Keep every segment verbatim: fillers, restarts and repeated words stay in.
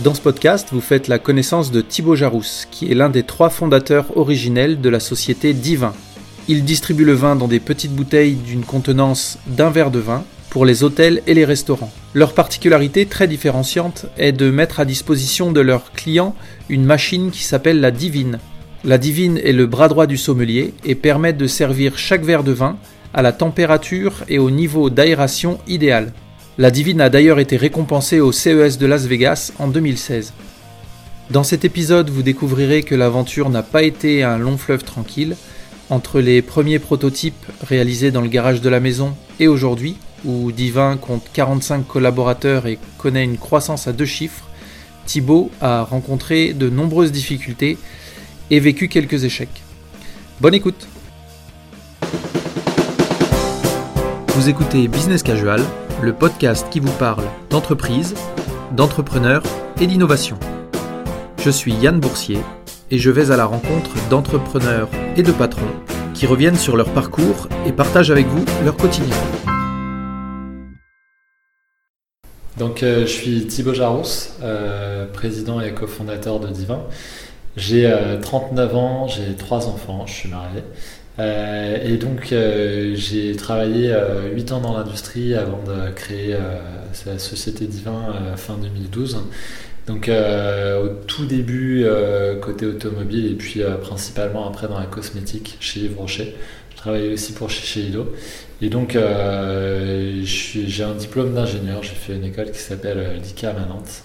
Dans ce podcast, vous faites la connaissance de Thibaut Jarousse, qui est l'un des trois fondateurs originels de la société Divine. Il distribue le vin dans des petites bouteilles d'une contenance d'un verre de vin pour les hôtels et les restaurants. Leur particularité très différenciante est de mettre à disposition de leurs clients une machine qui s'appelle la Divine. La Divine est le bras droit du sommelier et permet de servir chaque verre de vin à la température et au niveau d'aération idéal. La Divine a d'ailleurs été récompensée au C E S de Las Vegas en deux mille seize. Dans cet épisode, vous découvrirez que l'aventure n'a pas été un long fleuve tranquille. Entre les premiers prototypes réalisés dans le garage de la maison et aujourd'hui, où Divine compte quarante-cinq collaborateurs et connaît une croissance à deux chiffres, Thibaut a rencontré de nombreuses difficultés et vécu quelques échecs. Bonne écoute. Vous écoutez Business Casual, le podcast qui vous parle d'entreprise, d'entrepreneurs et d'innovation. Je suis Yann Boursier et je vais à la rencontre d'entrepreneurs et de patrons qui reviennent sur leur parcours et partagent avec vous leur quotidien. Donc euh, je suis Thibaut Jarousse, euh, président et cofondateur de Divine. J'ai euh, trente-neuf ans, j'ai trois enfants, je suis marié. Euh, et donc euh, j'ai travaillé euh, huit ans dans l'industrie avant de créer euh, la société Divine euh, fin deux mille douze. Donc euh, au tout début euh, côté automobile et puis euh, principalement après dans la cosmétique chez Yves Rocher. Je travaillais aussi pour Shiseido. Et donc euh, j'ai un diplôme d'ingénieur, j'ai fait une école qui s'appelle l'I C A M à Nantes.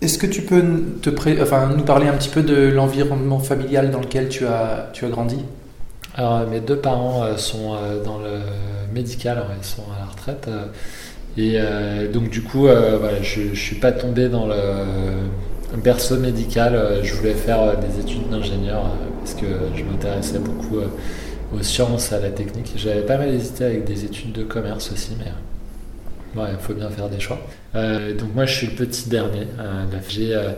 Est-ce que tu peux te pré... enfin, nous parler un petit peu de l'environnement familial dans lequel tu as, tu as grandi ? Alors, mes deux parents sont dans le médical, ils sont à la retraite. Et donc, du coup, voilà, je ne suis pas tombé dans le berceau médical. Je voulais faire des études d'ingénieur parce que je m'intéressais beaucoup aux sciences, à la technique. J'avais pas mal hésité avec des études de commerce aussi, mais... Ouais, il faut bien faire des choix. Euh, donc moi, je suis le petit dernier. Euh, j'ai euh,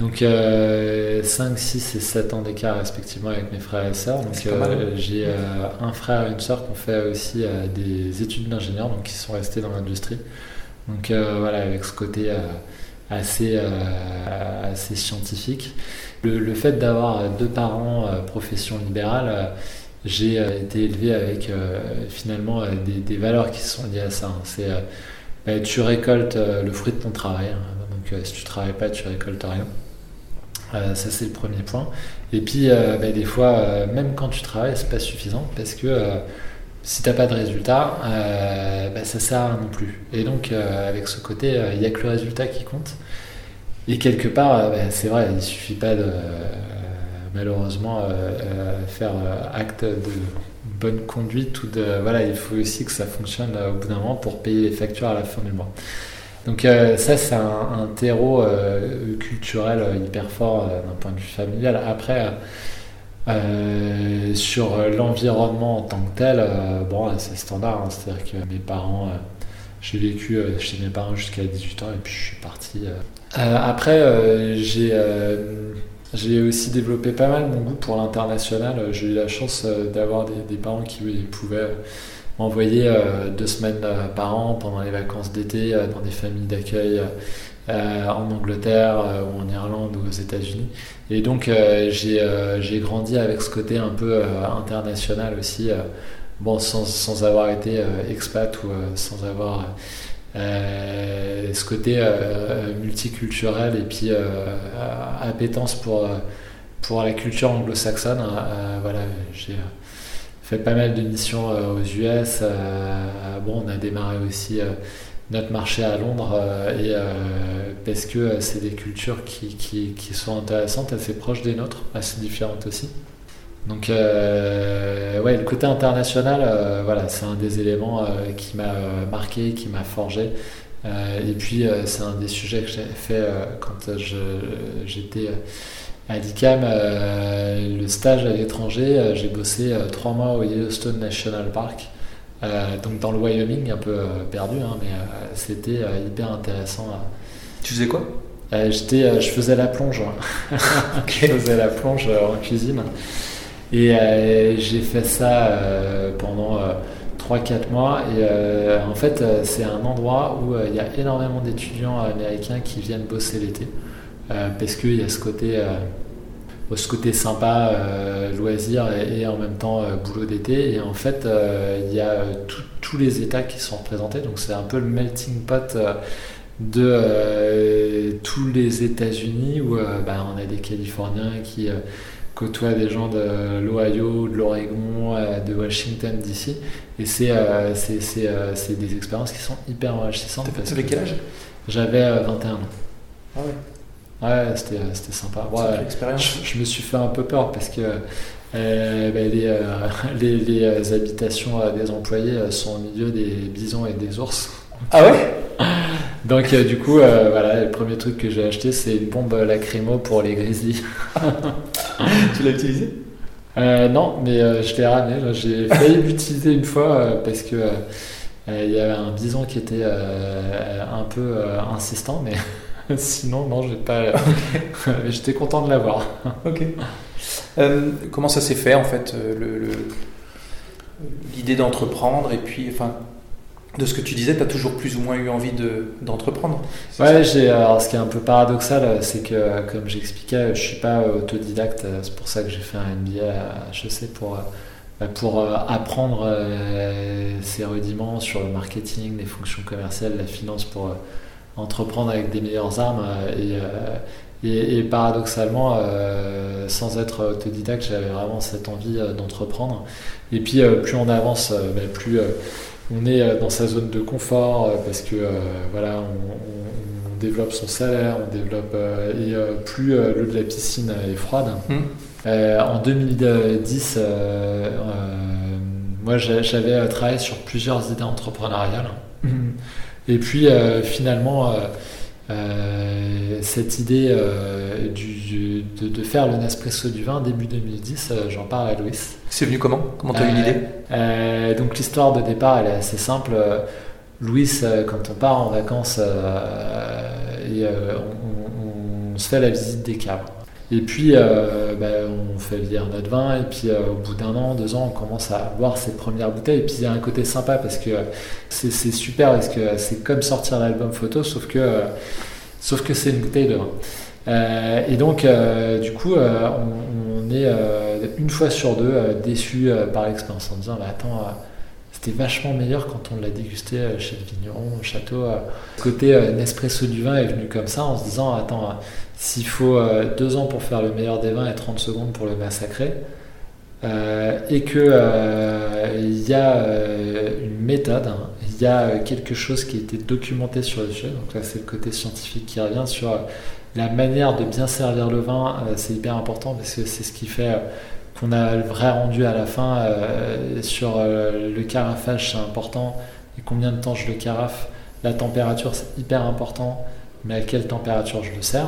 donc euh, cinq, six et sept ans d'écart respectivement avec mes frères et sœurs. Donc euh, j'ai euh, un frère et une sœur qui ont fait aussi euh, des études d'ingénieur, donc qui sont restés dans l'industrie. Donc euh, voilà, avec ce côté euh, assez, euh, assez scientifique. Le, le fait d'avoir deux parents euh, profession libérale, euh, j'ai euh, été élevé avec euh, finalement euh, des, des valeurs qui sont liées à ça. Hein. C'est, euh, bah, tu récoltes euh, le fruit de ton travail. Hein. Donc euh, si tu ne travailles pas, tu ne récoltes rien. Euh, ça, c'est le premier point. Et puis, euh, bah, des fois, euh, même quand tu travailles, ce n'est pas suffisant parce que euh, si tu n'as pas de résultat, euh, bah, ça ne sert à rien non plus. Et donc, euh, avec ce côté, il euh, n'y a que le résultat qui compte. Et quelque part, euh, bah, c'est vrai, il ne suffit pas de... Euh, malheureusement euh, euh, faire euh, acte de bonne conduite ou de voilà, il faut aussi que ça fonctionne euh, au bout d'un moment pour payer les factures à la fin du mois. Donc euh, ça c'est un, un terreau euh, culturel euh, hyper fort euh, d'un point de vue familial. Après euh, euh, sur l'environnement en tant que tel, euh, bon c'est standard, hein, c'est-à-dire que mes parents, euh, j'ai vécu euh, chez mes parents jusqu'à dix-huit ans et puis je suis parti. Euh. Euh, après euh, j'ai euh, J'ai aussi développé pas mal mon goût pour l'international. J'ai eu la chance d'avoir des, des parents qui pouvaient m'envoyer deux semaines par an pendant les vacances d'été dans des familles d'accueil en Angleterre ou en Irlande ou aux États-Unis. Et donc j'ai, j'ai grandi avec ce côté un peu international aussi, bon, sans, sans avoir été expat ou sans avoir... Euh, ce côté euh, multiculturel et puis euh, appétence pour, pour la culture anglo-saxonne. Euh, voilà, j'ai fait pas mal de missions euh, aux U S. Euh, bon, on a démarré aussi euh, notre marché à Londres euh, et, euh, parce que euh, c'est des cultures qui, qui, qui sont intéressantes, assez proches des nôtres, assez différentes aussi. Donc, euh, ouais, le côté international, euh, voilà, c'est un des éléments euh, qui m'a euh, marqué, qui m'a forgé. Euh, et puis, euh, c'est un des sujets que j'ai fait euh, quand euh, je, j'étais à l'I C A M, euh, le stage à l'étranger. Euh, j'ai bossé euh, trois mois au Yellowstone National Park, euh, donc dans le Wyoming, un peu euh, perdu, hein, mais euh, c'était euh, hyper intéressant. Euh. Tu faisais quoi ? euh, j'étais, euh, Je faisais la plonge. Je faisais la plonge euh, en cuisine. Et euh, j'ai fait ça euh, pendant euh, trois quatre mois. Et euh, en fait, c'est un endroit où il euh, y a énormément d'étudiants américains qui viennent bosser l'été. Euh, parce qu'il y a ce côté, euh, ce côté sympa, euh, loisir et, et en même temps euh, boulot d'été. Et en fait, il euh, y a tout, tous les états qui sont représentés. Donc c'est un peu le melting pot euh, de euh, tous les États-Unis où euh, bah, on a des Californiens qui euh, côtoient des gens de l'Ohio, de l'Oregon, euh, de Washington D C. Et c'est, euh, c'est, c'est, euh, c'est des expériences qui sont hyper enrichissantes. T'as fait ça avec quel âge ? J'avais euh, vingt et un ans. Ah ouais. Ouais, c'était, c'était sympa. Ouais, je, je me suis fait un peu peur parce que euh, bah, les, euh, les, les habitations euh, des employés euh, sont au milieu des bisons et des ours. Ah ouais. Donc euh, du coup, euh, voilà, le premier truc que j'ai acheté, c'est une bombe lacrymo pour les grizzlies. Tu l'as utilisée? euh, Non, mais euh, je l'ai ramenée. Là. J'ai failli l'utiliser une fois euh, parce que euh, euh, y avait un bison qui était euh, un peu euh, insistant, mais... Sinon, non, j'ai pas. Okay. J'étais content de l'avoir. Ok. Euh, comment ça s'est fait en fait, le, le... l'idée d'entreprendre et puis, enfin, de ce que tu disais, t'as toujours plus ou moins eu envie de d'entreprendre. Ouais, j'ai. Alors, ce qui est un peu paradoxal, c'est que, comme j'expliquais, je suis pas autodidacte. C'est pour ça que j'ai fait un M B A à H E C pour pour apprendre ces rudiments sur le marketing, les fonctions commerciales, la finance pour entreprendre avec des meilleures armes et, et, et paradoxalement euh, sans être autodidacte, j'avais vraiment cette envie d'entreprendre. Et puis euh, plus on avance, bah, plus euh, on est dans sa zone de confort parce que euh, voilà, on, on, on développe son salaire, on développe euh, et euh, plus euh, l'eau de la piscine est froide. Mmh. Euh, en deux mille dix, euh, euh, moi j'avais travaillé sur plusieurs idées entrepreneuriales. Mmh. Et puis euh, finalement, euh, euh, cette idée euh, du, de, de faire le Nespresso du vin début deux mille dix, euh, j'en parle à Louis. C'est venu comment ? Comment tu as eu l'idée ? euh, Donc l'histoire de départ, elle est assez simple. Louis, euh, quand on part en vacances, euh, et, euh, on, on, on se fait la visite des caves. Et puis euh, bah, on fait lire notre vin et puis euh, au bout d'un an, deux ans, on commence à boire ses premières bouteilles. Et puis il y a un côté sympa parce que c'est, c'est super parce que c'est comme sortir l'album photo sauf que, euh, sauf que c'est une bouteille de vin. Euh, et donc euh, du coup euh, on, on est euh, une fois sur deux euh, déçu euh, par l'expérience en disant bah, attends, euh, c'était vachement meilleur quand on l'a dégusté euh, chez le vigneron, au château. Euh. Côté euh, Nespresso du vin est venu comme ça en se disant attends, euh, s'il faut euh, deux ans pour faire le meilleur des vins et trente secondes pour le massacrer, euh, et que il euh, y a euh, une méthode, il hein, y a euh, quelque chose qui a été documenté sur le sujet, donc là c'est le côté scientifique qui revient sur euh, la manière de bien servir le vin, euh, c'est hyper important parce que c'est ce qui fait euh, qu'on a le vrai rendu à la fin. Euh, sur euh, le carafage c'est important, et combien de temps je le carafe, la température c'est hyper important, mais à quelle température je le sers.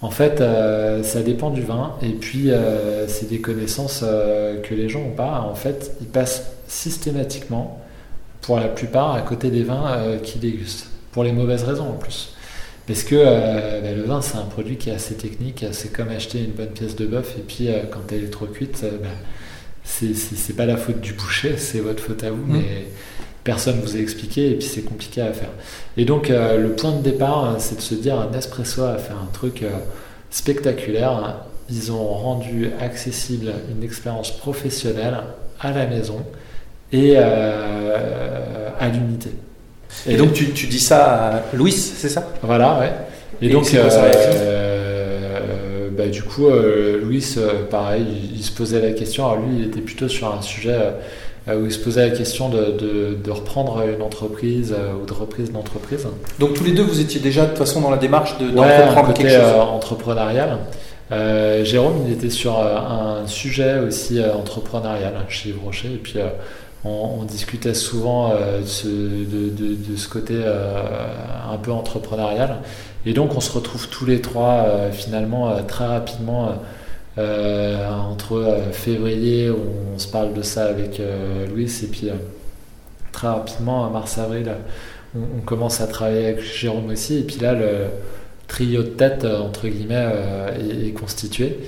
En fait, euh, ça dépend du vin. Et puis, euh, c'est des connaissances euh, que les gens n'ont pas. En fait, ils passent systématiquement, pour la plupart, à côté des vins euh, qu'ils dégustent. Pour les mauvaises raisons, en plus. Parce que euh, bah, le vin, c'est un produit qui est assez technique. C'est comme acheter une bonne pièce de bœuf. Et puis, euh, quand elle est trop cuite, euh, bah, c'est, c'est, c'est pas la faute du boucher. C'est votre faute à vous. Mmh. Mais... personne vous a expliqué et puis c'est compliqué à faire. Et donc euh, le point de départ, hein, c'est de se dire un Nespresso a fait un truc euh, spectaculaire. Ils ont rendu accessible une expérience professionnelle à la maison et euh, à l'unité. Et, et donc tu, tu dis ça à Louis, c'est ça ? Voilà, ouais. Et, et donc c'est quoi, ça euh, euh, bah, du coup, euh, Louis, euh, pareil, il, il se posait la question. Alors lui, il était plutôt sur un sujet... Euh, où il se posait la question de, de, de reprendre une entreprise euh, ou de reprise d'entreprise. Donc tous les deux, vous étiez déjà de toute façon dans la démarche de, ouais, d'entreprendre quelque chose. Euh, entrepreneurial. Euh, Jérôme, il était sur euh, un sujet aussi euh, entrepreneurial chez Yves Rocher. Et puis euh, on, on discutait souvent euh, de, ce, de, de, de ce côté euh, un peu entrepreneurial. Et donc on se retrouve tous les trois euh, finalement euh, très rapidement... Euh, Euh, entre euh, février, on, on se parle de ça avec euh, Louis, et puis euh, très rapidement, à mars-avril, on, on commence à travailler avec Jérôme aussi, et puis là, le trio de tête, entre guillemets, euh, est, est constitué.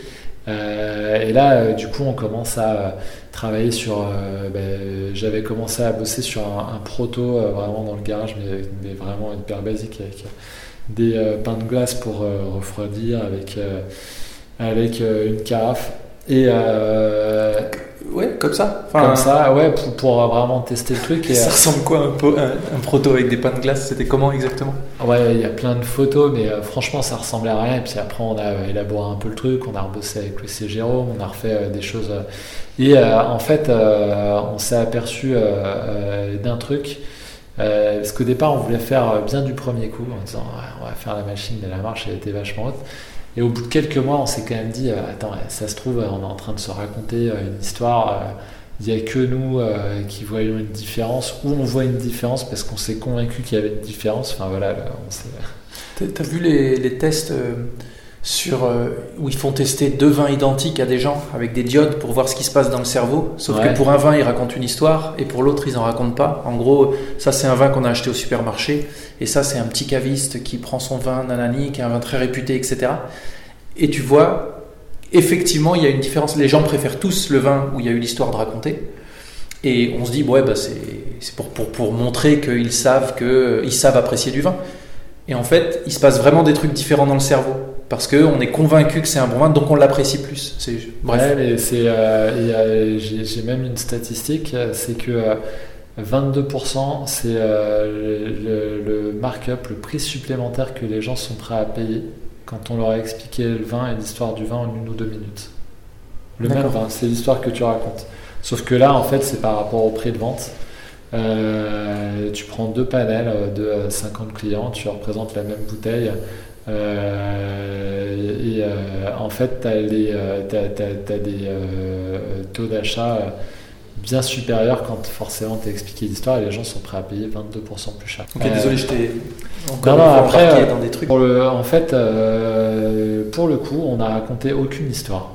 Euh, et là, euh, du coup, on commence à euh, travailler sur... Euh, ben, j'avais commencé à bosser sur un, un proto euh, vraiment dans le garage, mais, mais vraiment hyper basique, avec des euh, pains de glace pour euh, refroidir, avec, euh, avec euh, une carafe. Et... Euh, ouais, comme ça. Enfin, comme ça, ouais, pour, pour vraiment tester le truc. Et, ça ressemble quoi un, po- un, un proto avec des pains de glace? C'était comment exactement? Ouais, il y a plein de photos, mais euh, franchement, ça ressemblait à rien. Et puis après, on a élaboré un peu le truc, on a rebossé avec Louis et Jérôme, on a refait euh, des choses. Euh, et euh, en fait, euh, on s'est aperçu euh, euh, d'un truc. Euh, parce qu'au départ, on voulait faire bien du premier coup, en disant, ouais, on va faire la machine, mais la marche, elle était vachement haute. Et au bout de quelques mois, on s'est quand même dit, euh, attends, ça se trouve, on est en train de se raconter euh, une histoire, il n'y a que nous euh, qui voyons une différence, ou on voit une différence parce qu'on s'est convaincu qu'il y avait une différence. Enfin voilà, là, on s'est... T'as, t'as vu les, les tests euh, sur, euh, où ils font tester deux vins identiques à des gens avec des diodes pour voir ce qui se passe dans le cerveau, sauf ouais. que pour un vin, ils racontent une histoire et pour l'autre, ils n'en racontent pas. En gros, ça, c'est un vin qu'on a acheté au supermarché. Et ça, c'est un petit caviste qui prend son vin, nanani, qui est un vin très réputé, et cetera. Et tu vois, effectivement, il y a une différence. Les gens préfèrent tous le vin où il y a eu l'histoire de raconter. Et on se dit, ouais, bah, c'est, c'est pour, pour, pour montrer qu'ils savent, que, ils savent apprécier du vin. Et en fait, il se passe vraiment des trucs différents dans le cerveau. Parce qu'on est convaincu que c'est un bon vin, donc on l'apprécie plus. C'est, bref. Ouais, mais c'est, euh, et, euh, j'ai, j'ai même une statistique, c'est que... Euh, vingt-deux pour cent, c'est euh, le, le markup, le prix supplémentaire que les gens sont prêts à payer quand on leur a expliqué le vin et l'histoire du vin en une ou deux minutes. Le D'accord. même vin, c'est l'histoire que tu racontes. Sauf que là, en fait, c'est par rapport au prix de vente. Euh, tu prends deux panels de cinquante clients, tu représentes la même bouteille. Euh, et euh, en fait, tu as des euh, taux d'achat... Euh, bien supérieur quand forcément t'as expliqué l'histoire et les gens sont prêts à payer vingt-deux pour cent plus cher. Ok, euh, désolé, je t'ai encore non, non, après, embarqué dans des trucs. Pour le, en fait, euh, pour le coup, on n'a raconté aucune histoire.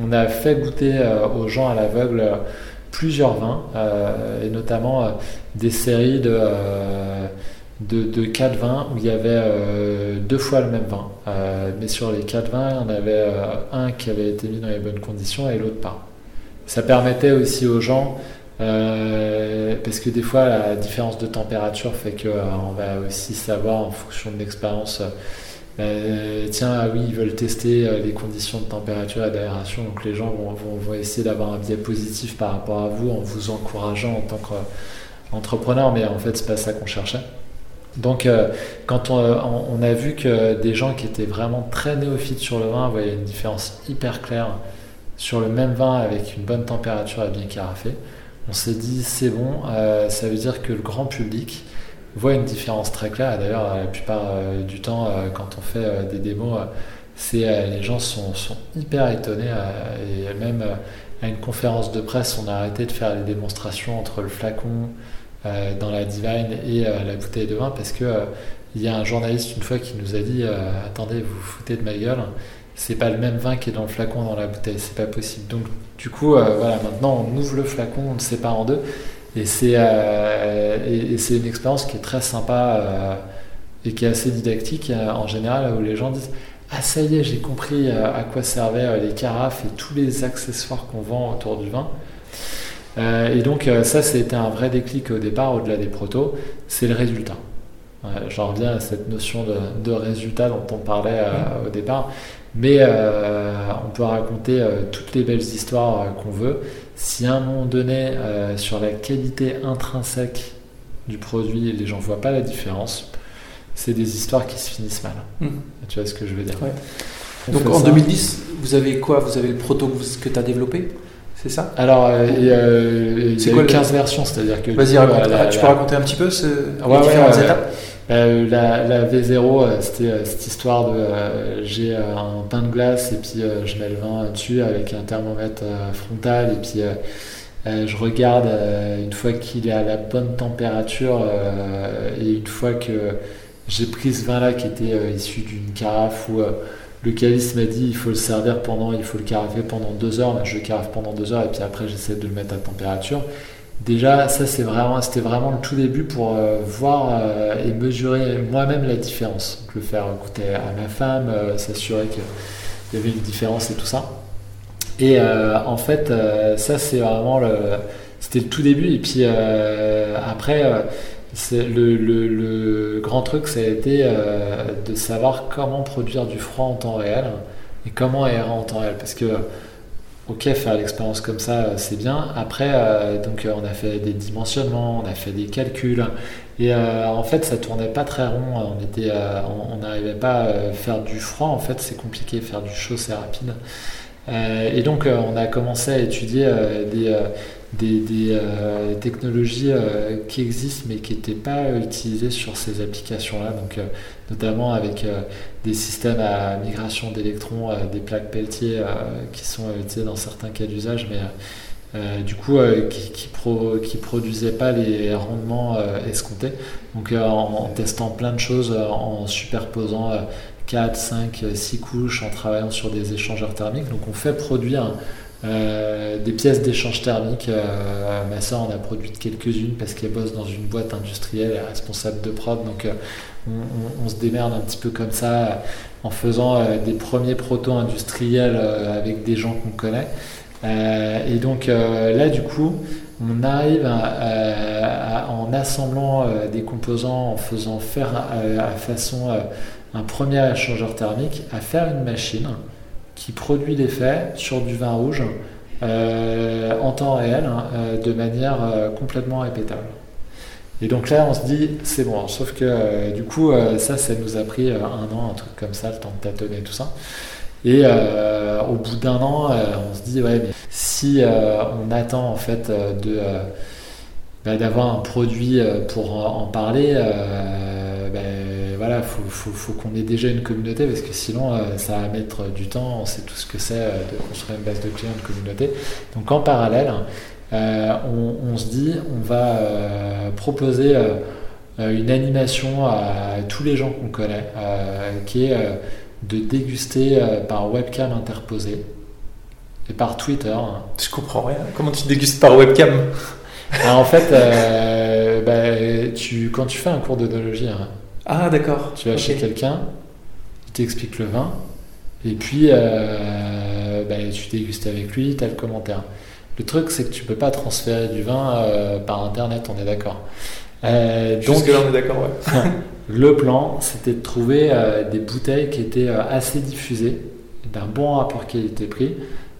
On a fait goûter euh, aux gens à l'aveugle euh, plusieurs vins, euh, et notamment euh, des séries de... Euh, De, de quatre vins où il y avait euh, deux fois le même vin, euh, mais sur les quatre vins, il y en avait euh, un qui avait été mis dans les bonnes conditions et l'autre pas. Ça permettait aussi aux gens, euh, parce que des fois la différence de température fait qu'on euh, va aussi savoir en fonction de l'expérience, euh, tiens, ah oui, ils veulent tester euh, les conditions de température et d'aération, donc les gens vont, vont, vont essayer d'avoir un biais positif par rapport à vous en vous encourageant en tant qu'entrepreneur, mais en fait c'est pas ça qu'on cherchait. Donc euh, quand on, on a vu que des gens qui étaient vraiment très néophytes sur le vin voyaient une différence hyper claire sur le même vin avec une bonne température et bien carafé, on s'est dit c'est bon, euh, ça veut dire que le grand public voit une différence très claire. Et d'ailleurs, la plupart euh, du temps, euh, quand on fait euh, des démos, euh, c'est, euh, les gens sont, sont hyper étonnés. Euh, et même euh, à une conférence de presse, on a arrêté de faire les démonstrations entre le flacon euh, dans la Divine et euh, la bouteille de vin parce que euh, il y a un journaliste une fois qui nous a dit euh, « Attendez, vous vous foutez de ma gueule ». C'est pas le même vin qui est dans le flacon dans la bouteille, c'est pas possible. Donc du coup, euh, voilà, maintenant on ouvre le flacon, on le sépare en deux, et c'est euh, et, et c'est une expérience qui est très sympa euh, et qui est assez didactique euh, en général, où les gens disent ah ça y est, j'ai compris euh, à quoi servaient euh, les carafes et tous les accessoires qu'on vend autour du vin. Euh, et donc euh, ça, c'était un vrai déclic au départ, au-delà des protos, c'est le résultat. Euh, j'en reviens à cette notion de, de résultat dont on parlait euh, au départ. Mais euh, on peut raconter euh, toutes les belles histoires euh, qu'on veut. Si à un moment donné, euh, sur la qualité intrinsèque du produit, les gens ne voient pas la différence, c'est des histoires qui se finissent mal. Mmh. Tu vois ce que je veux dire? Ouais. Donc en ça. deux mille dix, vous avez quoi? Vous avez le proto que tu as développé, c'est ça? Alors, euh, et, euh, il y a quoi, eu quinze le... versions, c'est-à-dire que... Vas-y, raconte. Euh, la, tu la... peux raconter un petit peu ce... ouais, les différentes ouais, étapes euh... Euh, la, la V zéro, euh, c'était euh, cette histoire de euh, j'ai euh, un pain de glace et puis euh, je mets le vin dessus avec un thermomètre euh, frontal et puis euh, euh, je regarde euh, une fois qu'il est à la bonne température euh, et une fois que j'ai pris ce vin là qui était euh, issu d'une carafe où euh, le caviste m'a dit il faut le servir pendant, il faut le carafer pendant deux heures, je le carafe pendant deux heures et puis après j'essaie de le mettre à température. Déjà, ça c'est vraiment, c'était vraiment le tout début pour euh, voir euh, et mesurer moi-même la différence. Donc, le faire goûter à ma femme, euh, s'assurer qu'il y avait une différence et tout ça. Et euh, en fait, euh, ça, c'est vraiment le, c'était le tout début. Et puis euh, après, euh, c'est le, le, le grand truc, ça a été euh, de savoir comment produire du froid en temps réel et comment aérer en temps réel. Parce que, ok, faire l'expérience comme ça, c'est bien. Après, euh, donc, on a fait des dimensionnements, on a fait des calculs. Et euh, en fait, ça tournait pas très rond. On était, euh, on n'arrivait pas à faire du froid. En fait, c'est compliqué. Faire du chaud, c'est rapide. Euh, et donc, euh, on a commencé à étudier euh, des, euh, des, des euh, technologies euh, qui existent mais qui n'étaient pas utilisées sur ces applications-là. Donc, euh, notamment avec euh, des systèmes à migration d'électrons, euh, des plaques Peltier euh, qui sont euh, utilisées dans certains cas d'usage, mais euh, du coup, euh, qui, qui, pro, qui produisaient pas les rendements euh, escomptés. Donc, euh, en, en testant plein de choses, en superposant. Euh, quatre, cinq, six couches en travaillant sur des échangeurs thermiques. Donc on fait produire euh, des pièces d'échange thermique. Euh, ma soeur en a produit quelques-unes parce qu'elle bosse dans une boîte industrielle, elle est responsable de prod. Donc euh, on, on, on se démerde un petit peu comme ça en faisant euh, des premiers proto-industriels euh, avec des gens qu'on connaît. Euh, et donc euh, là du coup, on arrive à, à, à, en assemblant euh, des composants, en faisant faire à, à façon... Euh, un premier échangeur thermique à faire une machine qui produit l'effet sur du vin rouge euh, en temps réel euh, de manière euh, complètement répétable. Et donc là on se dit c'est bon, sauf que euh, du coup euh, ça ça nous a pris euh, un an, un truc comme ça, le temps de tâtonner tout ça. Et euh, au bout d'un an euh, on se dit ouais mais si euh, on attend en fait euh, de euh, bah, d'avoir un produit euh, pour en parler euh, bah, voilà, faut, faut, faut qu'on ait déjà une communauté parce que sinon euh, ça va mettre euh, du temps. On sait tout ce que c'est euh, de construire une base de clients, de communauté. Donc en parallèle, euh, on, on se dit on va euh, proposer euh, une animation à tous les gens qu'on connaît euh, qui est euh, de déguster euh, par webcam interposée et par Twitter. Je comprends rien. Comment tu dégustes par webcam ? Alors, en fait, euh, bah, tu, quand tu fais un cours d'œnologie, hein, ah d'accord. Tu vas okay. chez quelqu'un, il t'explique le vin, et puis euh, bah, tu dégustes avec lui, t'as le commentaire. Le truc, c'est que tu peux pas transférer du vin euh, par internet, on est d'accord. Euh, donc là, on est d'accord, ouais. Le plan, c'était de trouver euh, des bouteilles qui étaient euh, assez diffusées, d'un bon rapport qualité-prix,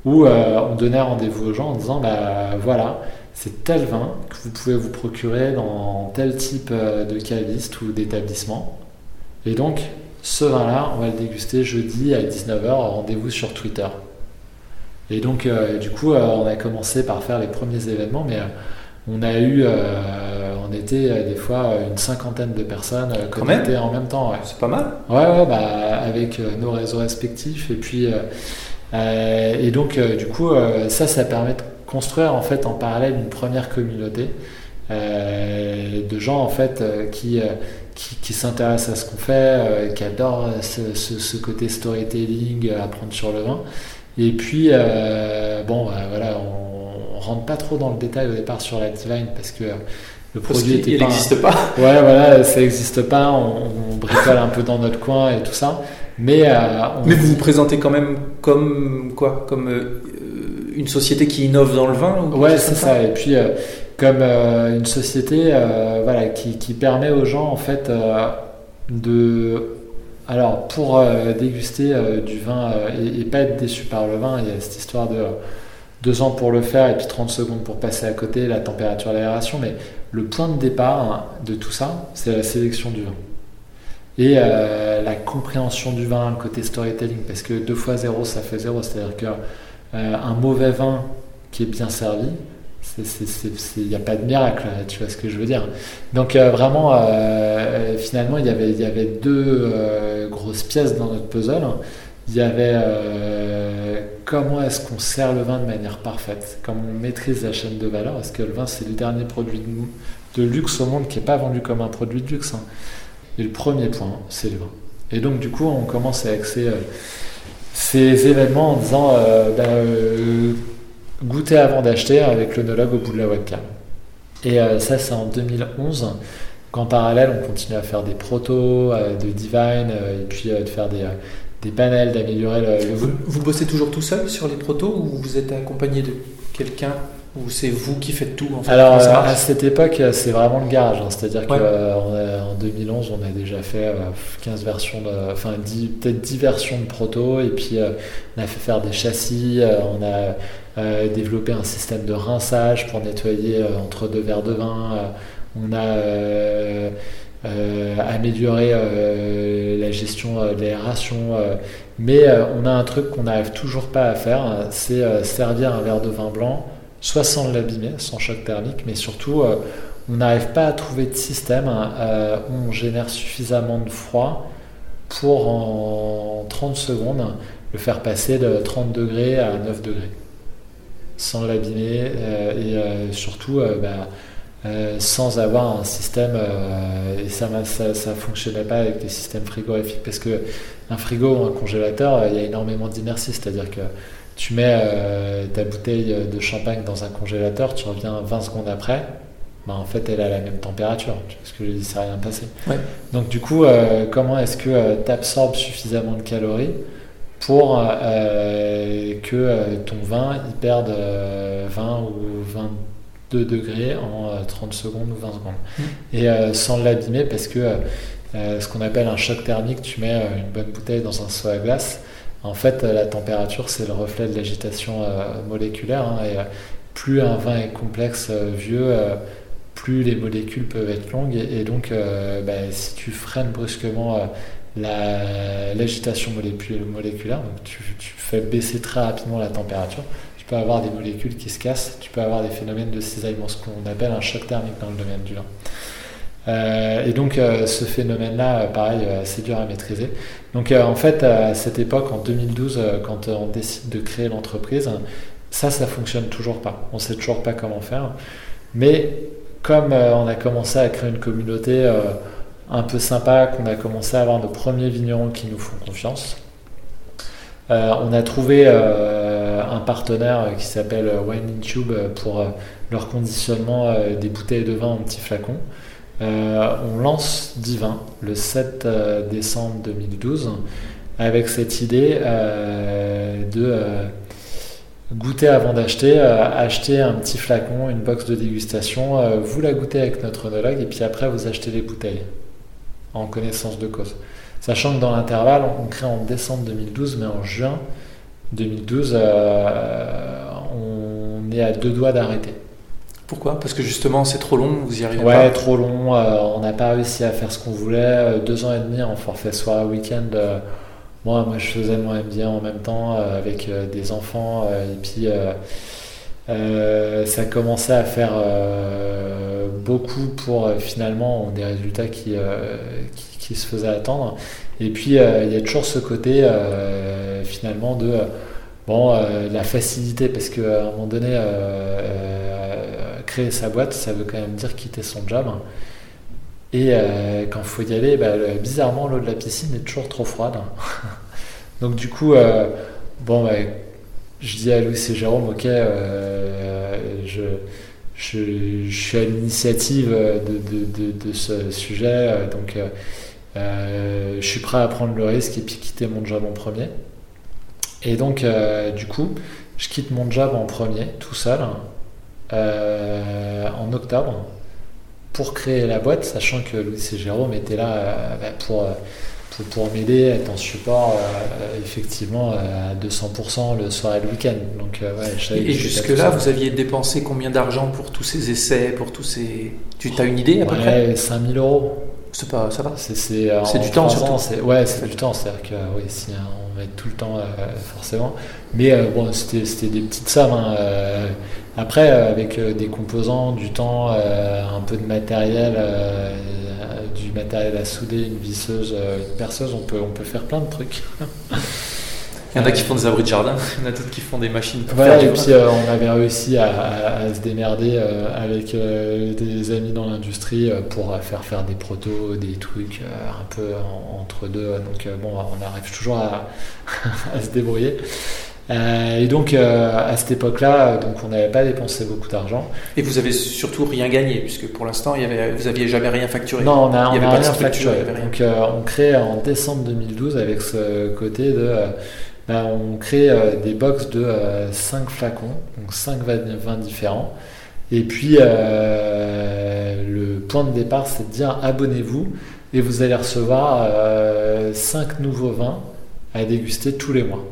où euh, on donnait rendez-vous aux gens en disant bah voilà. C'est tel vin que vous pouvez vous procurer dans tel type de caviste ou d'établissement. Et donc, ce vin-là, on va le déguster jeudi à dix-neuf heures, rendez-vous sur Twitter. Et donc, euh, du coup, euh, on a commencé par faire les premiers événements, mais euh, on a eu, euh, on était euh, des fois une cinquantaine de personnes euh, connectées en même temps. Ouais. C'est pas mal. Ouais, ouais, bah, avec euh, nos réseaux respectifs. Et puis, euh, euh, et donc, euh, du coup, euh, ça, ça permet de construire en fait en parallèle une première communauté euh, de gens en fait euh, qui, euh, qui qui s'intéressent à ce qu'on fait, euh, qui adorent ce, ce, ce côté storytelling, euh, apprendre sur le vin. Et puis euh, bon bah, voilà, on, on rentre pas trop dans le détail au départ sur la Divine parce que euh, le produit était pas, n'existe pas. Ouais voilà, ça n'existe pas. On, on bricole un peu dans notre coin et tout ça. Mais euh, on... mais vous vous présentez quand même comme quoi, comme euh... une société qui innove dans le vin. Ouais, c'est ça. ça. Et puis, euh, comme euh, une société, euh, voilà, qui, qui permet aux gens en fait euh, de, alors pour euh, déguster euh, du vin euh, et, et pas être déçu par le vin. Il y a cette histoire de euh, deux ans pour le faire et puis trente secondes pour passer à côté, la température, l'aération. Mais le point de départ hein, de tout ça, c'est la sélection du vin et euh, la compréhension du vin, le côté storytelling. Parce que deux fois zéro, ça fait zéro. C'est-à-dire que Euh, un mauvais vin qui est bien servi, il n'y a pas de miracle, tu vois ce que je veux dire. Donc euh, vraiment, euh, finalement, il y avait, il y avait deux euh, grosses pièces dans notre puzzle. Il y avait euh, comment est-ce qu'on sert le vin de manière parfaite, comment on maîtrise la chaîne de valeur, parce que le vin, c'est le dernier produit de, de luxe au monde qui n'est pas vendu comme un produit de luxe. Hein. Et le premier point, c'est le vin. Et donc du coup, on commence à axer... Euh, ces événements en disant euh, bah, euh, goûter avant d'acheter avec l'œnologue au bout de la webcam. Et euh, ça, c'est en deux mille onze, qu'en parallèle, on continue à faire des protos, euh, de Divine, euh, et puis euh, de faire des, des panels, d'améliorer le... le... Vous, vous bossez toujours tout seul sur les protos ou vous êtes accompagné de quelqu'un ? Ou c'est vous qui faites tout en fait? Alors à cette époque, c'est vraiment le garage. Hein. C'est-à-dire ouais. qu'en deux mille onze, on a déjà fait quinze versions, de, enfin dix, peut-être dix versions de proto. Et puis on a fait faire des châssis, on a développé un système de rinçage pour nettoyer entre deux verres de vin. On a amélioré la gestion de l'aération. Mais on a un truc qu'on n'arrive toujours pas à faire, c'est servir un verre de vin blanc soit sans l'abîmer, sans choc thermique, mais surtout euh, on n'arrive pas à trouver de système hein, euh, où on génère suffisamment de froid pour en trente secondes le faire passer de trente degrés à neuf degrés sans l'abîmer euh, et euh, surtout euh, bah, euh, sans avoir un système euh, et ça ça, ça fonctionnait pas avec des systèmes frigorifiques parce que un frigo ou un congélateur il euh, y a énormément d'inertie, c'est-à-dire que tu mets euh, ta bouteille de champagne dans un congélateur, tu reviens vingt secondes après, bah en fait elle est à la même température, parce que je dis, ça n'a rien passé. Ouais. Donc du coup, euh, comment est-ce que euh, tu absorbes suffisamment de calories pour euh, que euh, ton vin il perde euh, vingt ou vingt-deux degrés en euh, trente secondes ou vingt secondes. Mmh. Et euh, sans l'abîmer, parce que euh, ce qu'on appelle un choc thermique, tu mets euh, une bonne bouteille dans un seau à glace. En fait, la température, c'est le reflet de l'agitation euh, moléculaire. Hein, et, euh, plus un vin est complexe, euh, vieux, euh, plus les molécules peuvent être longues. Et, et donc, euh, bah, si tu freines brusquement euh, la, l'agitation molé- moléculaire, donc tu, tu fais baisser très rapidement la température, tu peux avoir des molécules qui se cassent, tu peux avoir des phénomènes de cisaillement, ce qu'on appelle un choc thermique dans le domaine du vin. Euh, et donc euh, ce phénomène-là, euh, pareil, euh, c'est dur à maîtriser. Donc euh, en fait, euh, à cette époque, en deux mille douze, euh, quand euh, on décide de créer l'entreprise, ça, ça fonctionne toujours pas. On sait toujours pas comment faire. Mais comme euh, on a commencé à créer une communauté euh, un peu sympa, qu'on a commencé à avoir nos premiers vignerons qui nous font confiance, euh, on a trouvé euh, un partenaire qui s'appelle Wine in Tube pour euh, leur conditionnement euh, des bouteilles de vin en petits flacons. Euh, on lance Divine le sept décembre deux mille douze avec cette idée euh, de euh, goûter avant d'acheter, euh, acheter un petit flacon, une box de dégustation, euh, vous la goûtez avec notre œnologue et puis après vous achetez les bouteilles en connaissance de cause. Sachant que dans l'intervalle, on crée en décembre deux mille douze, mais en juin deux mille douze, euh, on est à deux doigts d'arrêter. Pourquoi ? Parce que justement, c'est trop long, vous y arrivez ouais, pas ? Ouais, trop long, euh, on n'a pas réussi à faire ce qu'on voulait. Deux ans et demi en forfait soirée week-end, euh, moi, moi je faisais mon M B A en même temps euh, avec euh, des enfants euh, et puis euh, euh, ça commençait à faire euh, beaucoup pour euh, finalement des résultats qui, euh, qui, qui se faisaient attendre. Et puis il euh, y a toujours ce côté euh, finalement de euh, bon, euh, la facilité parce qu'à un moment donné, euh, euh, créer sa boîte, ça veut quand même dire quitter son job. Et euh, quand il faut y aller, bah, le, bizarrement, l'eau de la piscine est toujours trop froide. Donc du coup, euh, bon, bah, je dis à Louis et Jérôme, ok, euh, je, je, je suis à l'initiative de, de, de, de ce sujet, donc euh, je suis prêt à prendre le risque et puis quitter mon job en premier. Et donc, euh, du coup, je quitte mon job en premier, tout seul, Euh, en octobre pour créer la boîte, sachant que Louis et Jérôme étaient là euh, pour, pour, pour m'aider, être en support euh, effectivement à deux cents pour cent le soir et le week-end. Donc, euh, ouais, je et, et jusque-là, vous aviez dépensé combien d'argent pour tous ces essais, pour tous ces... Tu as une idée à peu ouais, près cinq mille euros. C'est pas, ça va. C'est, c'est, euh, c'est du temps surtout. Ans, c'est, ouais, c'est du temps. C'est-à-dire que oui, si on met tout le temps, euh, forcément. Mais euh, bon, c'était, c'était des petites sommes. Hein. Euh, après, euh, avec euh, des composants, du temps, euh, un peu de matériel, euh, du matériel à souder, une visseuse, euh, une perceuse, on peut, on peut faire plein de trucs. Il y en a qui font des abris de jardin, il y en a d'autres qui font des machines pour voilà, faire du et puis euh, on avait réussi à, à, à se démerder euh, avec euh, des amis dans l'industrie euh, pour faire faire des protos, des trucs euh, un peu en, entre deux. Donc euh, bon, on arrive toujours à, à se débrouiller. Euh, et donc euh, à cette époque-là, donc on n'avait pas dépensé beaucoup d'argent. Et vous avez surtout rien gagné, puisque pour l'instant, il y avait, vous n'aviez jamais rien facturé. Non, on n'a rien facturé. Rien. Donc euh, on crée en décembre deux mille douze avec ce côté de, euh, ben, on crée euh, des box de euh, cinq flacons, donc cinq vins différents. Et puis euh, le point de départ, c'est de dire abonnez-vous et vous allez recevoir euh, cinq nouveaux vins à déguster tous les mois.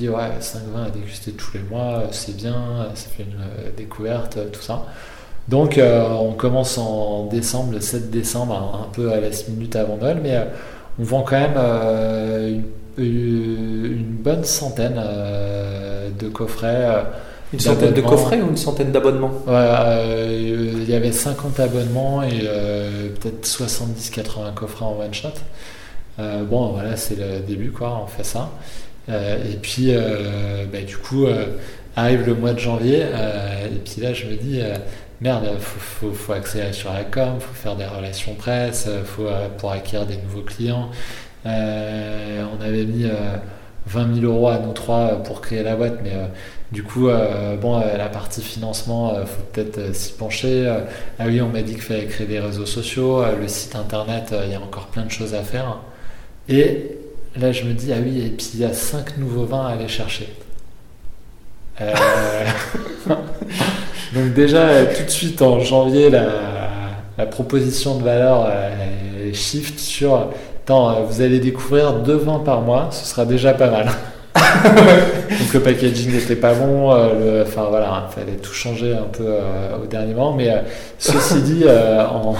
Ouais, cinq vins à déguster tous les mois, c'est bien, ça fait une découverte, tout ça. Donc euh, on commence en décembre, le sept décembre, un peu à la minute avant Noël, mais euh, on vend quand même euh, une, une bonne centaine euh, de coffrets. Euh, une centaine de coffrets ou une centaine d'abonnements ? Ouais, euh, il y avait cinquante abonnements et euh, peut-être soixante-dix à quatre-vingts coffrets en one shot. Euh, bon, voilà, c'est le début, quoi, on fait ça. Euh, et puis euh, bah, du coup euh, arrive le mois de janvier euh, et puis là je me dis euh, merde, faut, faut, faut accélérer sur la com, faut faire des relations presse, faut euh, pour acquérir des nouveaux clients. Euh, on avait mis euh, vingt mille euros à nous trois pour créer la boîte, mais euh, du coup euh, bon euh, la partie financement euh, faut peut-être euh, s'y pencher. Euh, ah oui, on m'a dit qu'il fallait créer des réseaux sociaux, euh, le site internet, il euh, y a encore plein de choses à faire. Et là, je me dis, ah oui, et puis il y a cinq nouveaux vins à aller chercher. Euh... Donc déjà, tout de suite, en janvier, la, la proposition de valeur euh, shift sur « Attends, vous allez découvrir deux vins par mois, ce sera déjà pas mal. » Donc le packaging n'était pas bon, euh, le... enfin voilà, il fallait tout changer un peu euh, au dernier moment. Mais euh, ceci dit, euh, en,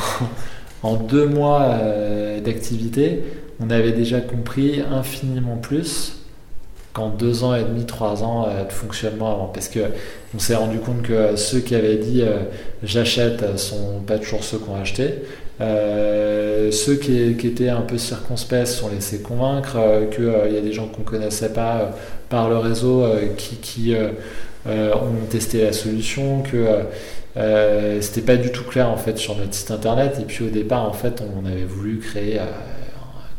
en deux mois euh, d'activité, on avait déjà compris infiniment plus qu'en deux ans et demi, trois ans euh, de fonctionnement avant. Parce qu'on s'est rendu compte que ceux qui avaient dit euh, « j'achète » ne sont pas toujours ceux qui ont acheté. Euh, ceux qui, qui étaient un peu circonspects se sont laissés convaincre euh, qu'il euh, y a des gens qu'on ne connaissait pas euh, par le réseau euh, qui, qui euh, euh, ont testé la solution, que euh, euh, c'était pas du tout clair en fait, sur notre site internet. Et puis au départ, en fait, on avait voulu créer... Euh,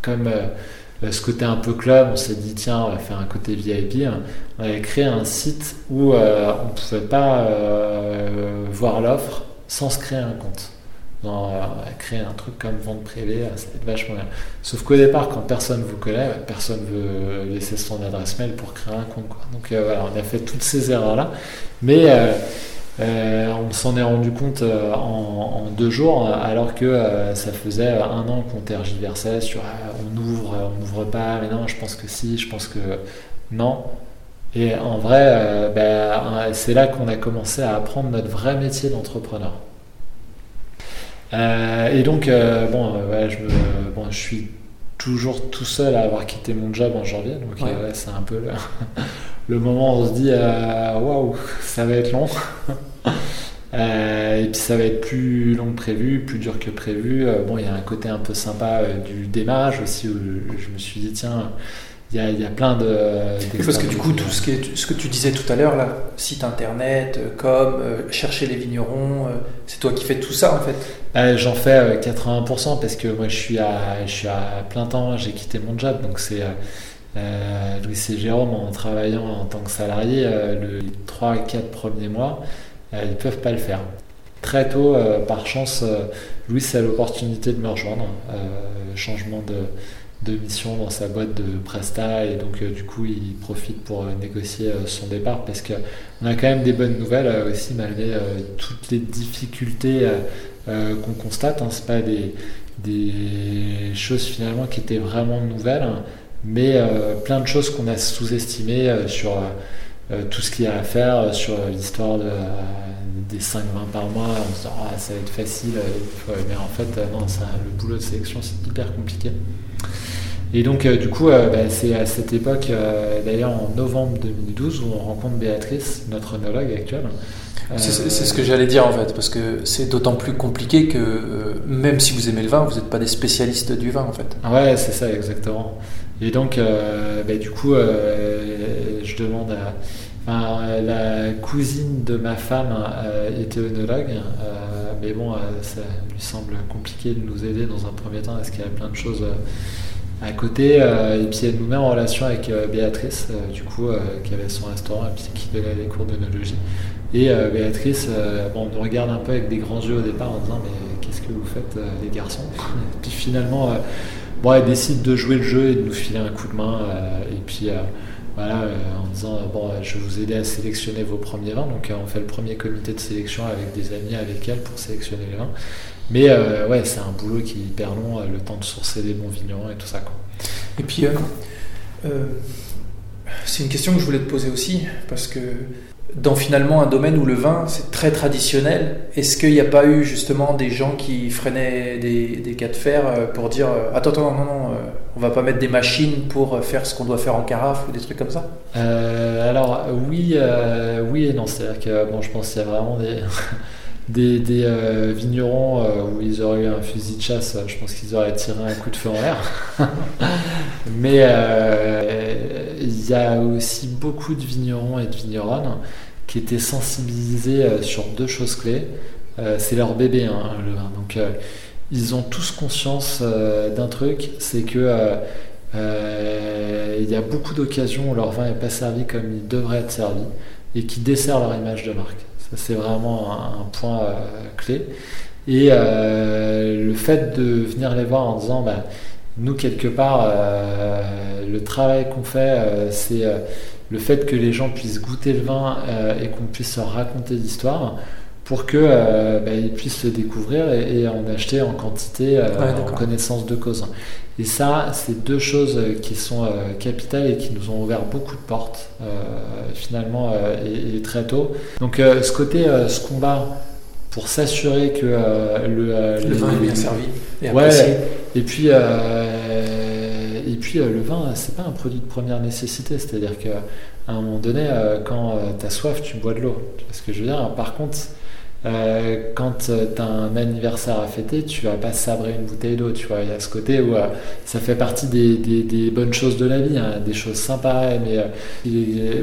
Comme euh, ce côté un peu club, on s'est dit tiens, on va faire un côté V I P. On avait créé un site où euh, on ne pouvait pas euh, voir l'offre sans se créer un compte. Non, on a créé un truc comme vente privée, c'était vachement bien. Sauf qu'au départ, quand personne vous connaît, personne ne veut laisser son adresse mail pour créer un compte, quoi. Donc euh, voilà, on a fait toutes ces erreurs-là. Mais euh, Euh, on s'en est rendu compte euh, en, en deux jours, alors que euh, ça faisait un an qu'on tergiversait sur ah, on ouvre, on n'ouvre pas, mais non, je pense que si, je pense que non. Et en vrai, euh, bah, c'est là qu'on a commencé à apprendre notre vrai métier d'entrepreneur. Euh, et donc, euh, bon, euh, ouais, je, me, bon, je suis toujours tout seul à avoir quitté mon job en janvier, donc ouais. Euh, ouais, c'est un peu le, le moment où on se dit waouh, wow, ça va être long. Euh, et puis ça va être plus long que prévu, plus dur que prévu. Euh, bon, il y a un côté un peu sympa euh, du démarrage aussi où je me suis dit tiens, il y, y a plein de. Parce que du coup, tout ce, qui est, ce que tu disais tout à l'heure là, site internet, com, euh, chercher les vignerons, euh, c'est toi qui fais tout ça en fait. Euh, j'en fais euh, quatre-vingts pour cent parce que moi je suis à, je suis à plein temps, j'ai quitté mon job, donc c'est. Euh, Euh, Louis et Jérôme, en travaillant en tant que salarié, euh, les trois à quatre premiers mois, euh, ils ne peuvent pas le faire. Très tôt, euh, par chance, euh, Louis a l'opportunité de me rejoindre. Euh, changement de, de mission dans sa boîte de Presta, et donc euh, du coup, il profite pour euh, négocier euh, son départ parce qu'on a quand même des bonnes nouvelles euh, aussi, malgré euh, toutes les difficultés euh, euh, qu'on constate. Hein, c'est pas des, des choses finalement qui étaient vraiment nouvelles. Hein. Mais euh, plein de choses qu'on a sous-estimées euh, sur euh, tout ce qu'il y a à faire, euh, sur euh, l'histoire de, euh, des cinq vins par mois. On se dit oh, ça va être facile, euh, mais en fait euh, non, ça, le boulot de sélection c'est hyper compliqué. Et donc euh, du coup euh, bah, c'est à cette époque, euh, d'ailleurs en novembre deux mille douze, où on rencontre Béatrice, notre œnologue actuelle. Euh, c'est, c'est ce que j'allais dire en fait, parce que c'est d'autant plus compliqué que euh, même si vous aimez le vin, vous n'êtes pas des spécialistes du vin en fait. Ouais, c'est ça exactement. Et donc, euh, bah, du coup, euh, je demande à... Enfin, la cousine de ma femme euh, était œnologue, euh, mais bon, euh, ça lui semble compliqué de nous aider dans un premier temps, parce qu'il y a plein de choses à côté, euh, et puis elle nous met en relation avec euh, Béatrice, euh, du coup, euh, qui avait son restaurant et puis qui donnait les cours d'œnologie. Et euh, Béatrice, euh, bon, nous regarde un peu avec des grands yeux au départ en disant mais qu'est-ce que vous faites euh, les garçons? Puis finalement, euh, bon, elle décide de jouer le jeu et de nous filer un coup de main, euh, et puis euh, voilà, euh, en disant euh, bon, je vais vous aider à sélectionner vos premiers vins. Donc euh, on fait le premier comité de sélection avec des amis avec elle pour sélectionner les vins. Mais euh, ouais, c'est un boulot qui est hyper long, euh, le temps de sourcer des bons vignerons et tout ça, quoi. Et puis, euh, euh, c'est une question que je voulais te poser aussi, parce que dans finalement un domaine où le vin, c'est très traditionnel, est-ce qu'il n'y a pas eu justement des gens qui freinaient des, des cas de fer pour dire « Attends, attends, non, non, on va pas mettre des machines pour faire ce qu'on doit faire en carafe » ou des trucs comme ça ? euh, Alors, oui, euh, oui et non. C'est-à-dire que bon, je pense qu'il y a vraiment des... des, des euh, vignerons euh, où ils auraient eu un fusil de chasse, je pense qu'ils auraient tiré un coup de feu en l'air. Mais il euh, y a aussi beaucoup de vignerons et de vigneronnes qui étaient sensibilisés euh, sur deux choses clés. Euh, c'est leur bébé, hein, le vin. Donc euh, ils ont tous conscience euh, d'un truc, c'est que euh, euh, y a beaucoup d'occasions où leur vin n'est pas servi comme il devrait être servi et qui dessert leur image de marque. C'est vraiment un, un point euh, clé. Et euh, le fait de venir les voir en disant bah, nous quelque part euh, le travail qu'on fait euh, c'est euh, le fait que les gens puissent goûter le vin euh, et qu'on puisse leur raconter l'histoire pour qu'ils euh, bah, puissent le découvrir et, et en acheter en quantité euh, ouais, en connaissance de cause. Et ça, c'est deux choses qui sont euh, capitales et qui nous ont ouvert beaucoup de portes euh, finalement euh, et, et très tôt. Donc euh, ce côté, euh, ce combat pour s'assurer que euh, le, euh, le vin est bien servi et apprécié. Ouais, et puis, euh, et puis euh, le vin, c'est pas un produit de première nécessité. C'est-à-dire qu'à un moment donné, euh, quand euh, t'as soif, tu bois de l'eau. Tu vois ce que je veux dire ? Par contre, Euh, quand euh, tu as un anniversaire à fêter, tu vas pas sabrer une bouteille d'eau, tu vois. Il y a ce côté où euh, ça fait partie des, des, des bonnes choses de la vie, hein, des choses sympas, mais euh,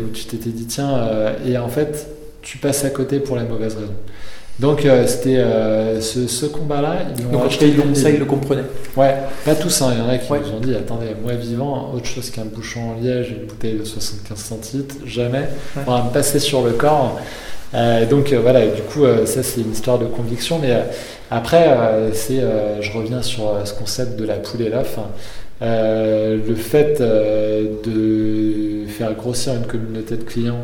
où tu t'étais dit tiens, euh, et en fait tu passes à côté pour la mauvaise raison. Donc euh, c'était euh, ce, ce combat-là. Ils Donc acheté, ils l'ont, ça ils le comprenaient. Ouais, pas tous, hein, il y en a qui ouais. nous ont dit attendez, moi vivant, autre chose qu'un bouchon en liège, une bouteille de soixante-quinze centilitres, jamais. Ouais. On va me passer sur le corps. Euh, donc euh, voilà, du coup euh, ça c'est une histoire de conviction, mais euh, après euh, c'est, euh, je reviens sur euh, ce concept de la poule et l'œuf, hein. euh, le fait euh, de faire grossir une communauté de clients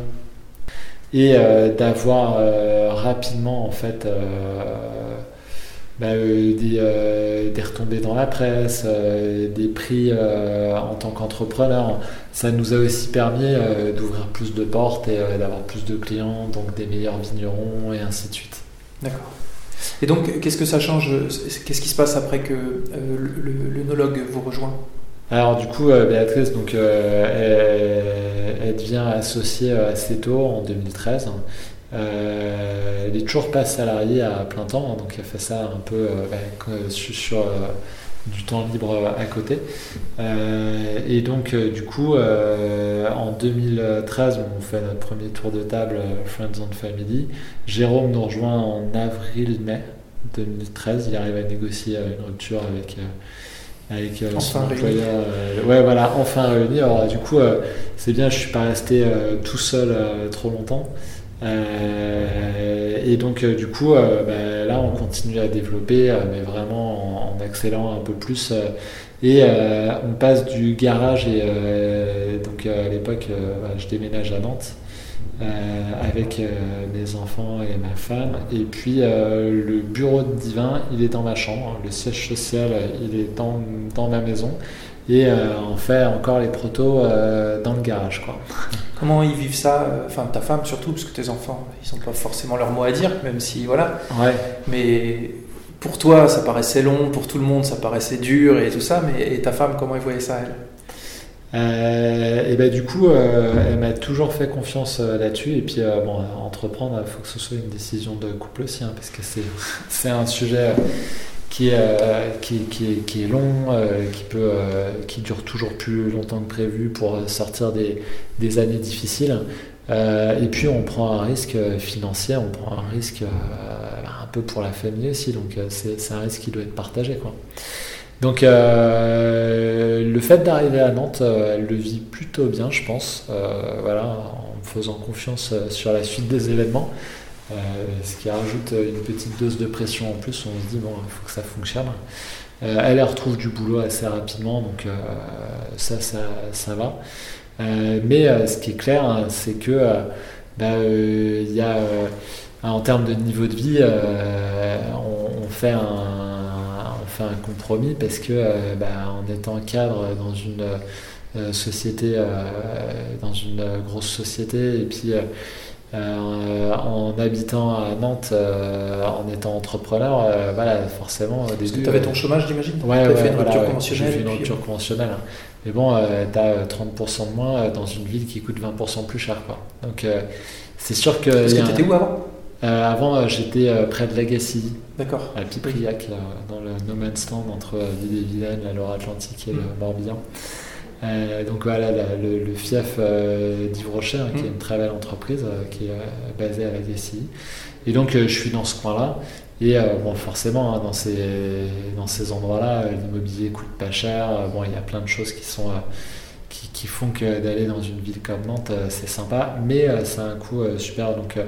et euh, d'avoir euh, rapidement en fait euh, bah, euh, des, euh, des retombées dans la presse, euh, des prix euh, en tant qu'entrepreneur, ça nous a aussi permis euh, d'ouvrir plus de portes et euh, d'avoir plus de clients, donc des meilleurs vignerons et ainsi de suite. D'accord. Et donc, qu'est-ce que ça change ? Qu'est-ce qui se passe après que euh, l'œnologue vous rejoint ? Alors du coup, euh, Béatrice, donc, euh, elle, elle devient associée assez tôt, en deux mille treize. Euh, elle est toujours pas salariée à plein temps, hein, donc elle fait ça un peu euh, avec, euh, sur euh, du temps libre à côté. Euh, et donc euh, du coup, euh, en deux mille treize, on fait notre premier tour de table euh, Friends and Family. Jérôme nous rejoint en avril-mai deux mille treize. Il arrive à négocier euh, une rupture avec... Euh, avec euh, enfin son employeur, euh, ouais voilà, enfin réuni. Alors du coup, euh, c'est bien, je suis pas resté euh, tout seul euh, trop longtemps. Euh, et donc euh, du coup, euh, bah, là, on continue à développer, euh, mais vraiment en, en accélérant un peu plus. Euh, et euh, on passe du garage et euh, donc euh, à l'époque, euh, bah, je déménage à Nantes. Euh, avec euh, mes enfants et ma femme, et puis euh, le bureau de Divin il est dans ma chambre, le siège social il est dans, dans ma maison, et euh, on fait encore les protos euh, dans le garage, quoi. Comment ils vivent ça, enfin ta femme surtout, parce que tes enfants ils n'ont pas forcément leur mot à dire, même si voilà, ouais. Mais pour toi ça paraissait long, pour tout le monde ça paraissait dur et tout ça, mais et ta femme comment elle voyait ça, elle? Euh, et ben du coup, euh, elle m'a toujours fait confiance euh, là-dessus. Et puis, euh, bon, entreprendre, il faut que ce soit une décision de couple aussi, hein, parce que c'est c'est un sujet qui est euh, qui qui est, qui est long, euh, qui peut euh, qui dure toujours plus longtemps que prévu pour sortir des des années difficiles. Euh, et puis, on prend un risque financier, on prend un risque euh, un peu pour la famille aussi. Donc, euh, c'est c'est un risque qui doit être partagé, quoi. Donc euh, le fait d'arriver à Nantes, euh, elle le vit plutôt bien, je pense, euh, voilà, en me faisant confiance sur la suite des événements, euh, ce qui rajoute une petite dose de pression en plus. On se dit bon, il faut que ça fonctionne. Euh, elle, elle retrouve du boulot assez rapidement, donc euh, ça, ça, ça va. Euh, mais euh, ce qui est clair, hein, c'est que euh, bah, euh, y a, euh, en termes de niveau de vie, euh, on, on, fait un, on fait un compromis parce que euh, bah, en étant cadre dans une euh, société, euh, dans une grosse société, et puis euh, euh, en habitant à Nantes, euh, en étant entrepreneur, euh, voilà, forcément. Parce que tu avais ton chômage, j'imagine. Oui, ouais, ouais, voilà, ouais, j'ai fait une rupture puis... conventionnelle. Hein. Mais bon, euh, t'as trente pour cent de moins dans une ville qui coûte vingt pour cent plus cher, quoi. Donc, euh, c'est sûr que... Parce que t'étais un... où avant euh, Avant, euh, j'étais euh, près de la Gacilly. D'accord. À Pipriac, euh, dans le No Man's Land, entre euh, Ville-et-Vilaine, la Loire-Atlantique et mmh. le Morbihan. Euh, donc voilà, la, le, le fief euh, d'Yves Rocher, hein, mmh. qui est une très belle entreprise, euh, qui est euh, basée à la Gacilly. Et donc, euh, je suis dans ce coin-là. Et euh, bon, forcément, hein, dans ces, dans ces endroits-là, euh, l'immobilier coûte pas cher. Euh, bon, il y a plein de choses qui, sont, euh, qui, qui font que d'aller dans une ville comme Nantes, euh, c'est sympa, mais euh, ça a un coût euh, super. Donc euh,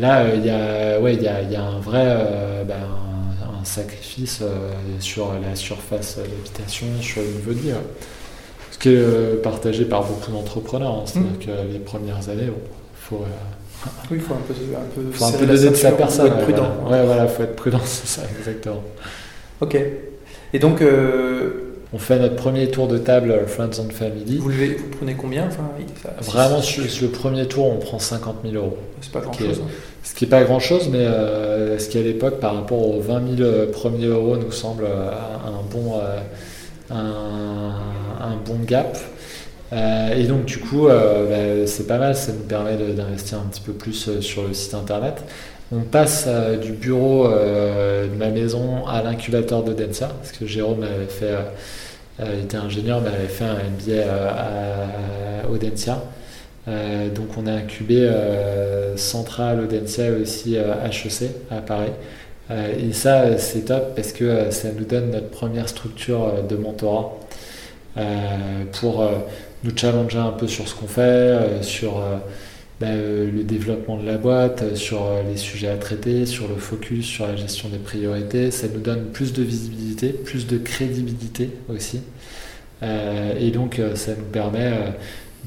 là, il euh, y, ouais, y, a, y a un vrai euh, bah, un, un sacrifice euh, sur la surface d'habitation, sur le niveau de vie. Ouais. Ce qui est euh, partagé par beaucoup d'entrepreneurs. Hein, c'est-à-dire mmh. que les premières années, bon, faut... Euh, Oui, il faut un peu, un peu, faut un peu doser de sa personne. Il faut être prudent. Ouais, voilà, il voilà, faut être prudent, c'est ça, exactement. Ok. Et donc. Euh... On fait notre premier tour de table, Friends and Family. Vous, levez, vous prenez combien enfin, ça, Vraiment, sur le premier tour, on prend cinquante mille euros. C'est pas grand-chose. Hein. Ce qui n'est pas grand-chose, mais euh, ce qui, à l'époque, par rapport aux vingt mille premiers euros, nous semble euh, un, bon, euh, un, un bon gap. Euh, et donc du coup euh, bah, c'est pas mal, ça nous permet de, d'investir un petit peu plus euh, sur le site internet. On passe euh, du bureau euh, de ma maison à l'incubateur d'Audencia, parce que Jérôme avait fait, euh, euh, était ingénieur mais avait fait un M B A euh, à Audencia, euh, donc on a incubé euh, Centrale, Audencia et aussi euh, H E C à Paris, euh, et ça c'est top parce que euh, ça nous donne notre première structure euh, de mentorat euh, pour euh, nous challenger un peu sur ce qu'on fait, euh, sur euh, bah, euh, le développement de la boîte, euh, sur euh, les sujets à traiter, sur le focus, sur la gestion des priorités. Ça nous donne plus de visibilité, plus de crédibilité aussi. Euh, et donc, euh, ça nous permet euh,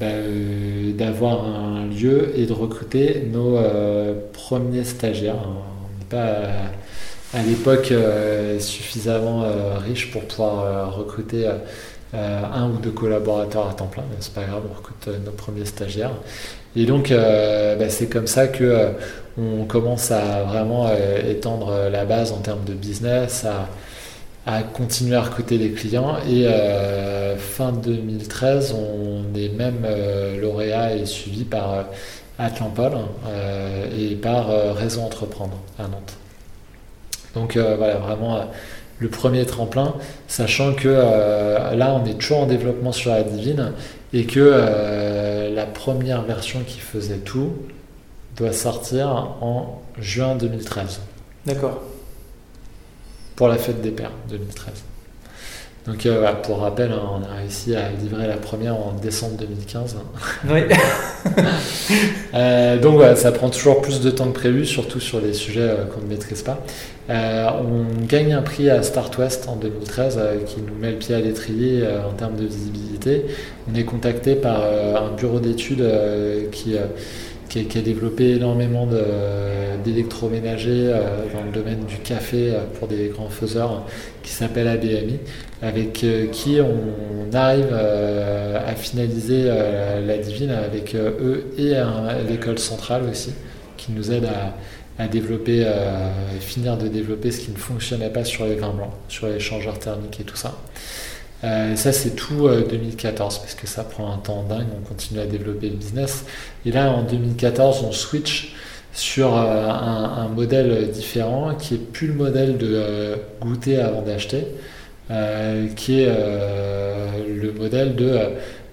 bah, euh, d'avoir un lieu et de recruter nos euh, premiers stagiaires. On n'est pas... Euh, à l'époque euh, suffisamment euh, riche pour pouvoir euh, recruter euh, Euh, un ou deux collaborateurs à temps plein, mais c'est pas grave, on recrute euh, nos premiers stagiaires. Et donc euh, bah, c'est comme ça que euh, on commence à vraiment euh, étendre euh, la base en termes de business, à, à continuer à recruter des clients. Et euh, fin deux mille treize, on est même euh, lauréat et suivi par euh, Atlanpole euh, et par euh, Réseau Entreprendre à Nantes. Donc euh, voilà, vraiment. Euh, le premier tremplin, sachant que euh, là on est toujours en développement sur la Divine et que euh, la première version qui faisait tout doit sortir en juin deux mille treize. D'accord. Pour la fête des pères deux mille treize. Donc euh, bah, pour rappel, hein, on a réussi à livrer la première en décembre deux mille quinze. Hein. Oui. euh, donc ouais, ça prend toujours plus de temps que prévu, surtout sur les sujets euh, qu'on ne maîtrise pas. Euh, on gagne un prix à Start West en deux mille treize euh, qui nous met le pied à l'étrier euh, en termes de visibilité. On est contacté par euh, un bureau d'études euh, qui, euh, qui, a, qui a développé énormément de, d'électroménagers euh, dans le domaine du café euh, pour des grands faiseurs euh, qui s'appelle A B M I, avec euh, qui on, on arrive euh, à finaliser euh, la Divine avec euh, eux et euh, l'école centrale aussi qui nous aide à à développer, euh, finir de développer ce qui ne fonctionnait pas sur les vins blancs, sur les changeurs thermiques et tout ça. Euh, ça, c'est tout euh, deux mille quatorze, parce que ça prend un temps dingue, on continue à développer le business. Et là, en deux mille quatorze, on switch sur euh, un, un modèle différent, qui est plus le modèle de euh, goûter avant d'acheter, euh, qui est euh, le modèle de... Euh,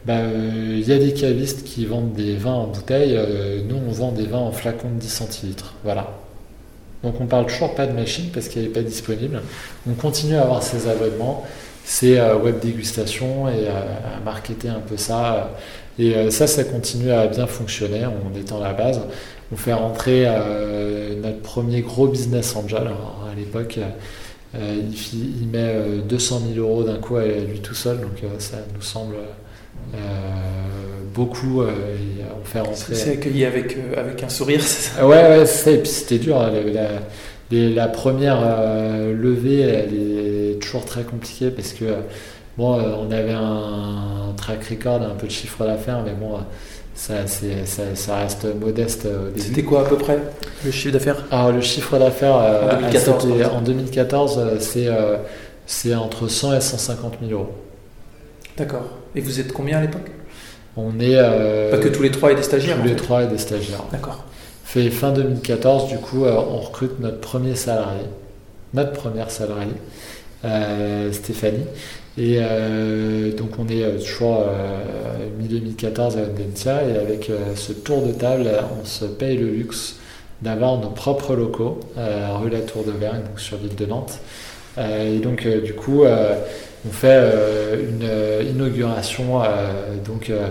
Bah, euh, y a des cavistes qui vendent des vins en bouteille, euh, nous on vend des vins en flacon de dix centilitres, voilà. Donc on parle toujours pas de machine parce qu'elle n'est pas disponible. On continue à avoir ces abonnements, c'est euh, web dégustation et euh, à marketer un peu ça. Et euh, ça, ça continue à bien fonctionner en étant la base. On fait rentrer euh, notre premier gros business angel. Alors, à l'époque, euh, il, il met euh, deux cent mille euros d'un coup à lui tout seul, donc euh, ça nous semble euh, beaucoup. Euh, et on fait rentrer. C'est accueilli avec, euh, avec un sourire, c'est ça? Ouais, ouais, c'est ça. Et puis c'était dur. Hein, la, la, Les, la première euh, levée, elle est toujours très compliquée parce que euh, bon, euh, on avait un, un track record, un peu de chiffre d'affaires, mais bon, ça, c'est, ça, ça reste modeste euh, au début. C'était quoi à peu près le chiffre d'affaires? Alors, le chiffre d'affaires euh, en deux mille quatorze, c'était, en deux mille quatorze euh, c'est, euh, c'est entre cent et cent cinquante mille euros. D'accord. Et vous êtes combien à l'époque? On est. Euh, Pas que tous les trois et des stagiaires. Tous en fait. Les trois et des stagiaires. D'accord. Fait fin deux mille quatorze, du coup, euh, on recrute notre premier salarié, notre première salariée, euh, Stéphanie. Et euh, donc, on est toujours euh, mi-deux mille quatorze à Audencia. Et avec euh, ce tour de table, on se paye le luxe d'avoir nos propres locaux, euh, rue la Tour d'Auvergne, donc sur l'île de Nantes. Euh, et donc, euh, du coup, euh, on fait euh, une euh, inauguration, euh, donc... Euh,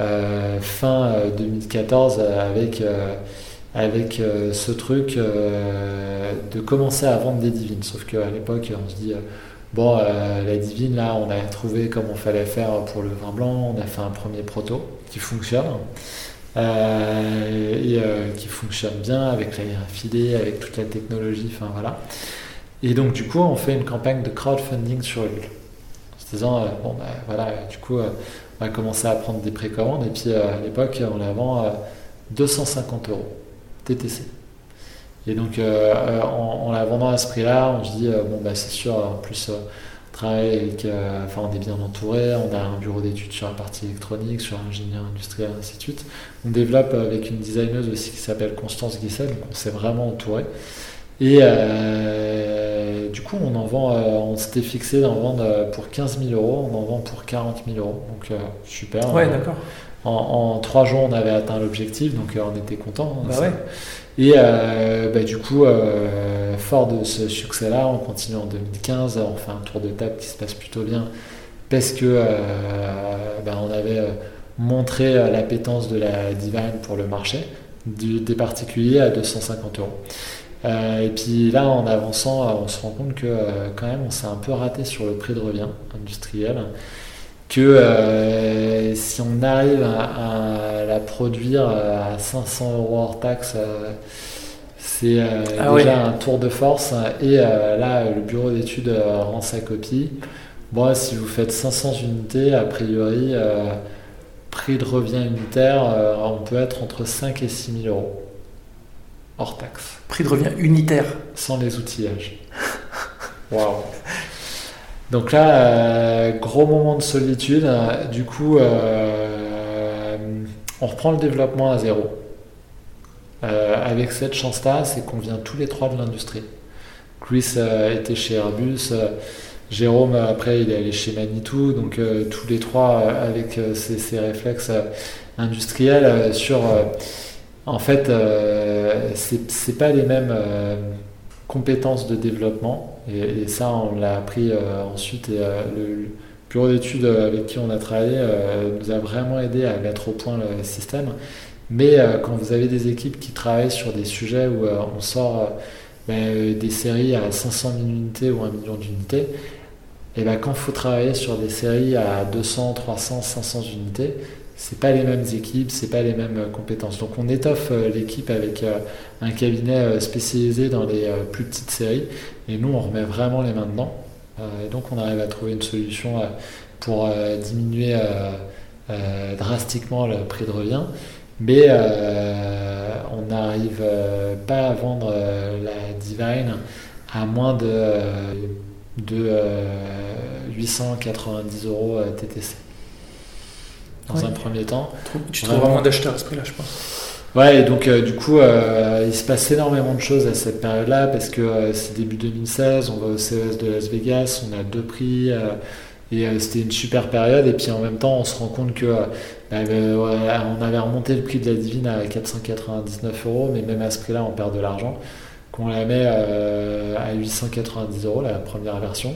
Euh, fin euh, deux mille quatorze euh, avec, euh, avec euh, ce truc euh, de commencer à vendre des divines, sauf qu'à l'époque on se dit euh, bon euh, la divine là on a trouvé comment fallait faire pour le vin blanc, on a fait un premier proto qui fonctionne euh, et euh, qui fonctionne bien avec l'air affilé, avec toute la technologie, enfin voilà. Et donc du coup on fait une campagne de crowdfunding sur Lule en se disant euh, bon ben bah, voilà du coup euh, on a commencé à prendre des précommandes et puis euh, à l'époque on la vend euh, deux cent cinquante euros T T C. Et donc euh, en, en la vendant à ce prix-là, on se dit euh, bon bah c'est sûr, en plus euh, on travaille avec, euh, enfin on est bien entouré, on a un bureau d'études sur la partie électronique, sur l'ingénieur industriel, ainsi de suite. On développe avec une designeuse aussi qui s'appelle Constance Giesel, donc on s'est vraiment entouré. Et euh, du coup, on en vend, euh, on s'était fixé d'en vendre pour quinze mille euros, on en vend pour quarante mille euros. Donc, euh, super. Ouais, on, d'accord. En, en trois jours, on avait atteint l'objectif, donc euh, on était contents. Bah ouais. Et euh, bah, du coup, euh, fort de ce succès-là, on continue en deux mille quinze, on fait un tour de table qui se passe plutôt bien parce que euh, bah, on avait montré l'appétence de la Divine pour le marché, du, des particuliers à deux cent cinquante euros. Euh, et puis là, en avançant, euh, on se rend compte que euh, quand même, on s'est un peu raté sur le prix de revient industriel. Que euh, si on arrive à, à la produire à cinq cents euros hors taxe, euh, c'est euh, ah déjà oui. un tour de force. Et euh, là, le bureau d'études euh, rend sa copie. Bon, si vous faites cinq cents unités, a priori, euh, prix de revient unitaire, euh, on peut être entre cinq et six mille euros. Hors taxe. Prix de revient unitaire. Sans les outillages. Waouh. Donc là, euh, gros moment de solitude. Du coup, euh, on reprend le développement à zéro. Euh, avec cette chance-là, c'est qu'on vient tous les trois de l'industrie. Louis euh, était chez Airbus. Euh, Jérôme, après, il est allé chez Manitou. Donc euh, tous les trois, euh, avec euh, ses, ses réflexes euh, industriels, euh, sur... Euh, En fait, euh, c'est, c'est pas les mêmes euh, compétences de développement, et, et ça on l'a appris euh, ensuite. Et euh, le, le bureau d'études avec qui on a travaillé euh, nous a vraiment aidé à mettre au point le système. Mais euh, quand vous avez des équipes qui travaillent sur des sujets où euh, on sort euh, bah, des séries à cinq cent mille unités ou un million d'unités, et bah, quand il faut travailler sur des séries à deux cents, trois cents, cinq cents unités, c'est pas les mêmes équipes, c'est pas les mêmes compétences. Donc on étoffe euh, l'équipe avec euh, un cabinet euh, spécialisé dans les euh, plus petites séries, et nous on remet vraiment les mains dedans. Euh, et donc on arrive à trouver une solution euh, pour euh, diminuer euh, euh, drastiquement le prix de revient, mais euh, on n'arrive euh, pas à vendre euh, la Divine à moins de, euh, de euh, huit cent quatre-vingt-dix euros euh, T T C. Dans oui. un premier temps. Tu trouves vraiment d'acheteurs à ce prix-là, je pense. Ouais, et donc euh, du coup, euh, il se passe énormément de choses à cette période-là, parce que euh, c'est début deux mille seize, on va au C E S de Las Vegas, on a deux prix, euh, et euh, c'était une super période. Et puis en même temps, on se rend compte que euh, bah, euh, on avait remonté le prix de la Divine à quatre cent quatre-vingt-dix-neuf euros, mais même à ce prix-là, on perd de l'argent. Qu'on la met euh, à huit cent quatre-vingt-dix euros, la première version.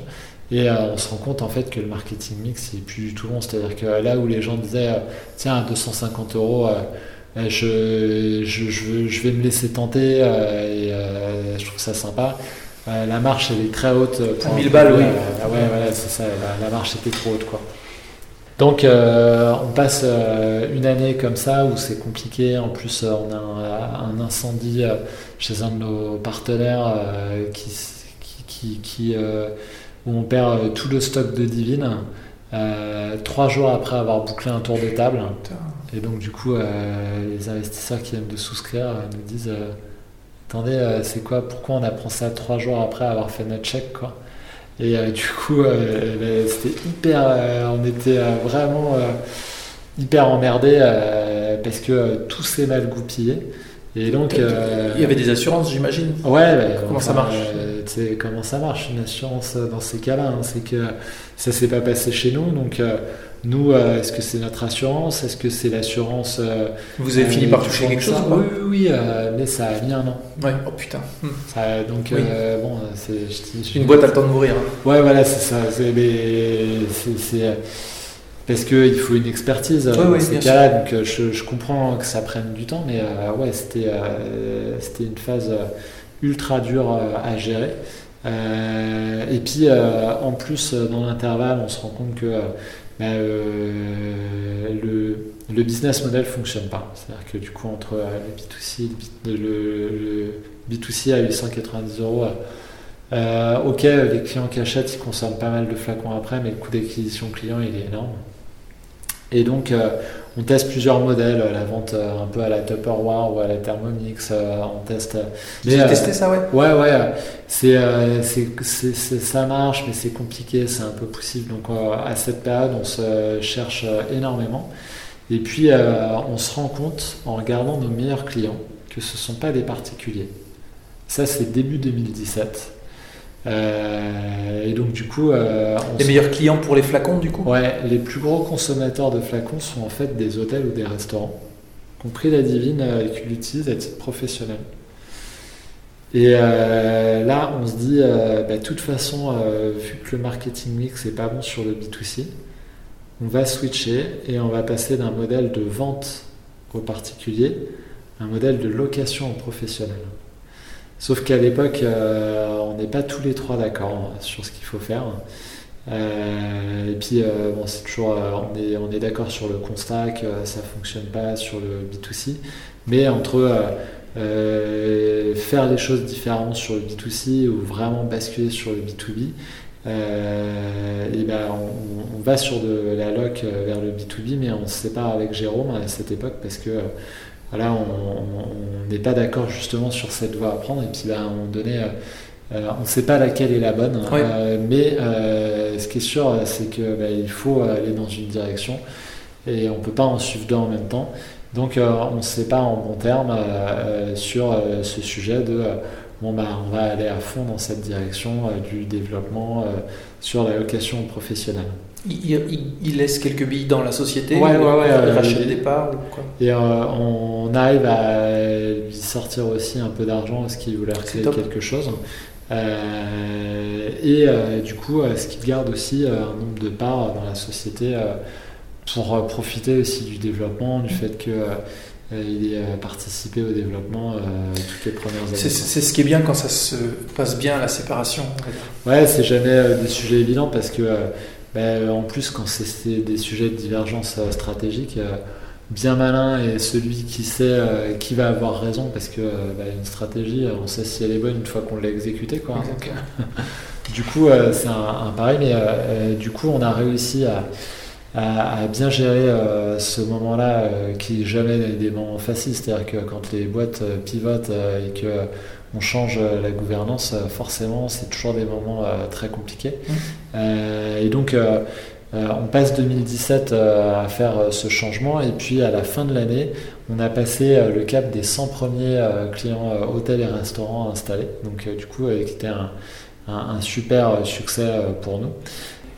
Et euh, on se rend compte en fait que le marketing mix, c'est plus du tout bon. C'est-à-dire que là où les gens disaient euh, tiens, à deux cent cinquante euros, euh, je, je, je, je vais me laisser tenter euh, et euh, je trouve ça sympa. Euh, la marche, elle est très haute. Pour mille balles, oui. Euh, ouais, voilà, c'est ça. La, la marche était trop haute, quoi. Donc, euh, on passe euh, une année comme ça où c'est compliqué. En plus, euh, on a un, un incendie euh, chez un de nos partenaires euh, qui, qui, qui, qui euh, où on perd euh, tout le stock de Divine euh, trois jours après avoir bouclé un tour de table. Et donc, du coup, euh, les investisseurs qui aiment de souscrire euh, nous disent euh, attendez, euh, c'est quoi, pourquoi on apprend ça trois jours après avoir fait notre chèque, quoi. Et euh, du coup, euh, c'était hyper, euh, on était euh, vraiment euh, hyper emmerdés euh, parce que euh, tout s'est mal goupillé. Et donc, euh, il y avait des assurances, j'imagine. Ouais. Bah, comment enfin, ça marche euh, tu sais, comment ça marche une assurance dans ces cas-là, hein, c'est que ça s'est pas passé chez nous, donc. Euh, Nous, euh, est-ce que c'est notre assurance ? Est-ce que c'est l'assurance euh, vous avez euh, fini par toucher quelque chose ? Oui, oui, oui euh, mais ça a mis un an. Ouais. Oh putain. Ça, donc, oui. euh, bon, c'est je, je, une je, boîte a le temps de mourir. Hein. Ouais, voilà, c'est ça. C'est, mais, c'est, c'est parce que il faut une expertise. Ouais, dans ouais, ces cas-là, donc je, je comprends que ça prenne du temps, mais euh, ouais, c'était euh, c'était une phase ultra dure à gérer. Euh, et puis, euh, en plus, dans l'intervalle, on se rend compte que euh, bah, euh, le, le business model ne fonctionne pas. C'est-à-dire que du coup, entre euh, le B deux C, le, le, le B deux C à huit cent quatre-vingt-dix euros, euh, ok, les clients qui achètent, ils consomment pas mal de flacons après, mais le coût d'acquisition client, il est énorme. Et donc, euh, on teste plusieurs modèles, la vente euh, un peu à la Tupperware ou à la Thermomix, euh, on teste... J'ai euh, testé ça, ouais. Ouais, ouais, c'est, euh, c'est, c'est, c'est, ça marche, mais c'est compliqué, c'est un peu possible. Donc, euh, à cette période, on se cherche euh, énormément. Et puis, euh, on se rend compte, en regardant nos meilleurs clients, que ce ne sont pas des particuliers. Ça, c'est début deux mille dix-sept. Euh, et donc du coup euh, les meilleurs clients pour les flacons du coup ouais, les plus gros consommateurs de flacons sont en fait des hôtels ou des restaurants qui ont pris la Divine euh, et qui l'utilisent à titre professionnel et euh, là on se dit de euh, bah, toute façon euh, vu que le marketing mix n'est pas bon sur le B deux C on va switcher et on va passer d'un modèle de vente aux particuliers à un modèle de location aux professionnels. Sauf qu'à l'époque, euh, on n'est pas tous les trois d'accord sur ce qu'il faut faire. Euh, et puis, euh, bon, c'est toujours, euh, on est, on est d'accord sur le constat que ça ne fonctionne pas sur le B deux C. Mais entre euh, euh, faire les choses différemment sur le B deux C ou vraiment basculer sur le B deux B, euh, et ben on, on va sur de la loc vers le B deux B, mais on se sépare avec Jérôme à cette époque parce que... Voilà, on n'est pas d'accord justement sur cette voie à prendre et puis là, à un moment donné, euh, on ne sait pas laquelle est la bonne, oui. euh, mais euh, ce qui est sûr, c'est que bah, il faut aller dans une direction et on ne peut pas en suivre deux en même temps. Donc, euh, on se sépare en bons termes euh, sur euh, ce sujet de euh, bon bah, on va aller à fond dans cette direction euh, du développement euh, sur la location professionnelle. Il, il, il laisse quelques billes dans la société, ouais, ouais, ouais, il rachète euh, des parts ou quoi. Et euh, on arrive à lui sortir aussi un peu d'argent parce qu'il voulait recréer quelque chose. Euh, et euh, du coup, ce qu'il garde aussi euh, un nombre de parts dans la société euh, pour euh, profiter aussi du développement, du fait que. Euh, Il a participé au développement euh, toutes les premières années. C'est, c'est ce qui est bien quand ça se passe bien, la séparation. Ouais, c'est jamais euh, des sujets évidents parce que, euh, bah, en plus, quand c'est des sujets de divergence euh, stratégique, euh, bien malin est celui qui sait euh, qui va avoir raison parce que euh, bah, une stratégie, on sait si elle est bonne une fois qu'on l'a exécutée, quoi. Donc, du coup, euh, c'est un, un pareil, mais euh, euh, du coup, on a réussi à. à bien gérer euh, ce moment-là euh, qui est jamais des moments faciles, c'est-à-dire que quand les boîtes euh, pivotent euh, et qu'on euh, change euh, la gouvernance, euh, forcément c'est toujours des moments euh, très compliqués. Mmh. Euh, et donc euh, euh, on passe deux mille dix-sept euh, à faire euh, ce changement et puis à la fin de l'année, on a passé euh, le cap des cent premiers euh, clients euh, hôtels et restaurants installés, donc euh, du coup euh, qui était un, un, un super euh, succès euh, pour nous.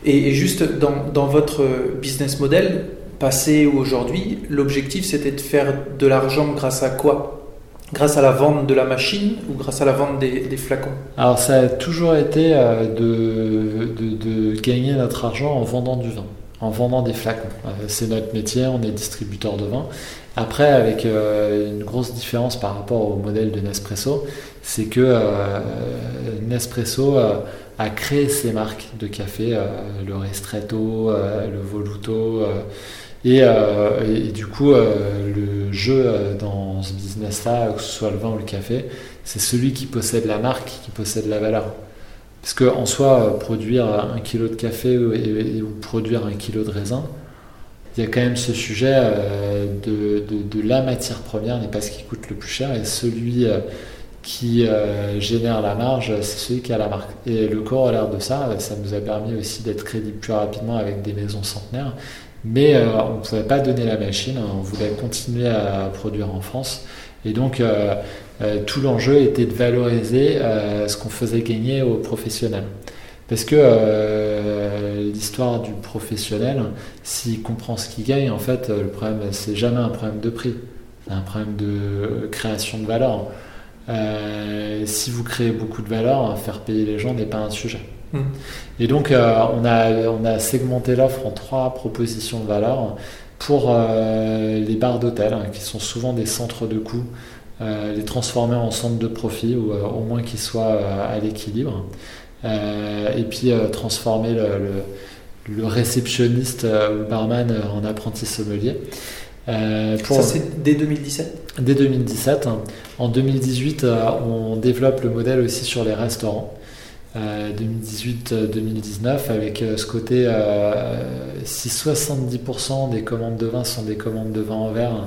Et juste dans, dans votre business model, passé ou aujourd'hui, l'objectif c'était de faire de l'argent grâce à quoi ? grâce à la vente de la machine ou grâce à la vente des, des flacons? Alors ça a toujours été de, de, de gagner notre argent en vendant du vin, en vendant des flacons. C'est notre métier, on est distributeur de vin. Après, avec une grosse différence par rapport au modèle de Nespresso, c'est que Nespresso a créé ses marques de café, le Ristretto, le Voluto... Et, euh, et, et du coup, euh, le jeu euh, dans ce business-là, que ce soit le vin ou le café, c'est celui qui possède la marque, qui possède la valeur. Parce qu'en soi, euh, produire un kilo de café ou, et, et, ou produire un kilo de raisin, il y a quand même ce sujet euh, de, de, de la matière première n'est pas ce qui coûte le plus cher, et celui euh, qui euh, génère la marge, c'est celui qui a la marque. Et le corollaire de ça, ça nous a permis aussi d'être crédibles plus rapidement avec des maisons centenaires. Mais euh, on ne pouvait pas donner la machine, on voulait continuer à produire en France. Et donc, euh, euh, tout l'enjeu était de valoriser euh, ce qu'on faisait gagner aux professionnels. Parce que euh, l'histoire du professionnel, s'il comprend ce qu'il gagne, en fait, le problème, c'est jamais un problème de prix. C'est un problème de création de valeur. Euh, si vous créez beaucoup de valeur, faire payer les gens n'est pas un sujet. Et donc euh, on, a, on a segmenté l'offre en trois propositions de valeur pour euh, les bars d'hôtel, hein, qui sont souvent des centres de coûts, euh, les transformer en centres de profit, ou euh, au moins qu'ils soient euh, à l'équilibre, euh, et puis euh, transformer le, le, le réceptionniste euh, ou barman euh, en apprenti sommelier. Euh, pour... Ça c'est dès deux mille dix-sept ? Dès deux mille dix-sept. Hein. En deux mille dix-huit, euh, on développe le modèle aussi sur les restaurants. deux mille dix-huit deux mille dix-neuf avec euh, ce côté euh, si soixante-dix pour cent des commandes de vin sont des commandes de vin en verre,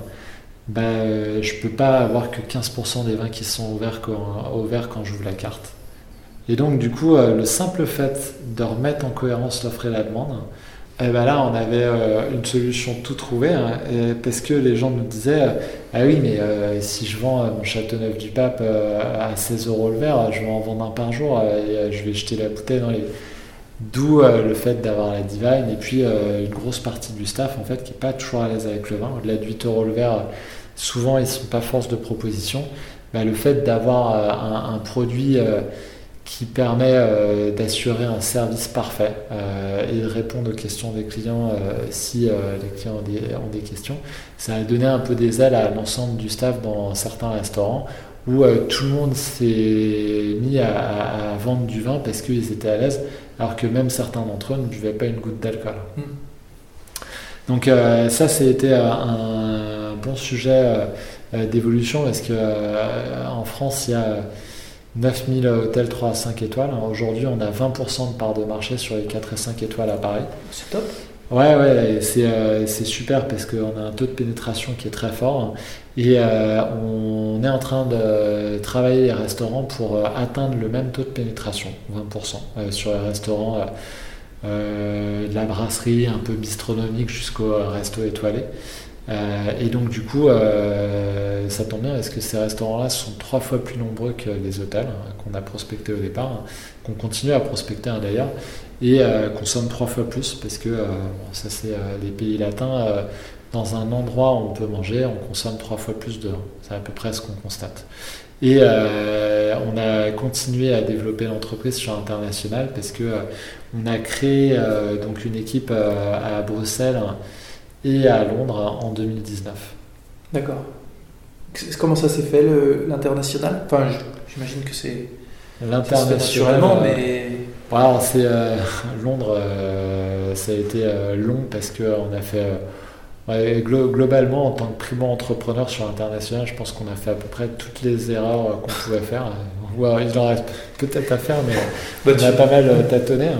bah, euh, je peux pas avoir que quinze pour cent des vins qui sont au verre quand, au verre quand j'ouvre la carte. Et donc du coup euh, le simple fait de remettre en cohérence l'offre et la demande, eh ben là on avait euh, une solution tout trouvée, hein, parce que les gens nous disaient euh, ah oui mais euh, si je vends euh, mon Châteauneuf du Pape euh, à seize euros le verre, je vais en vendre un par jour euh, et euh, je vais jeter la bouteille dans les... D'où euh, le fait d'avoir la Divine et puis euh, une grosse partie du staff en fait qui n'est pas toujours à l'aise avec le vin. Au-delà de huit euros le verre, souvent ils ne sont pas force de proposition. Bah, le fait d'avoir euh, un, un produit euh, qui permet euh, d'assurer un service parfait euh, et de répondre aux questions des clients euh, si euh, les clients ont des, ont des questions. Ça a donné un peu des ailes à l'ensemble du staff dans certains restaurants où euh, tout le monde s'est mis à, à, à vendre du vin parce qu'ils étaient à l'aise, alors que même certains d'entre eux ne buvaient pas une goutte d'alcool. Mmh. Donc euh, ça, c'était euh, un bon sujet euh, d'évolution parce qu'en euh, France, il y a... Euh, neuf mille hôtels trois à cinq étoiles. Aujourd'hui, on a vingt pour cent de part de marché sur les quatre et cinq étoiles à Paris. C'est top. Ouais, ouais, c'est, euh, c'est super parce qu'on a un taux de pénétration qui est très fort. Et euh, on est en train de travailler les restaurants pour euh, atteindre le même taux de pénétration, vingt pour cent, euh, sur les restaurants euh, euh, de la brasserie un peu bistronomique jusqu'au euh, resto étoilé. Euh, et donc du coup euh, ça tombe bien parce que ces restaurants là sont trois fois plus nombreux que les hôtels hein, qu'on a prospectés au départ, hein, qu'on continue à prospecter hein, d'ailleurs, et euh, consomment trois fois plus parce que euh, bon, ça c'est euh, les pays latins, euh, dans un endroit où on peut manger on consomme trois fois plus de vin, c'est à peu près ce qu'on constate. Et euh, on a continué à développer l'entreprise sur l'international parce que euh, on a créé euh, donc une équipe euh, à Bruxelles et à Londres en deux mille dix-neuf. D'accord. Comment ça s'est fait le, l'international ? Enfin, j'imagine que c'est l'international, ça se fait naturellement, mais... Voilà, c'est euh, Londres, euh, ça a été euh, long parce qu'on a fait... Euh, ouais, glo- globalement, en tant que primo-entrepreneur sur l'international, je pense qu'on a fait à peu près toutes les erreurs euh, qu'on pouvait faire. Ou alors, il en reste peut-être à faire, mais bah, on tu... a pas mal euh, tâtonné. Hein.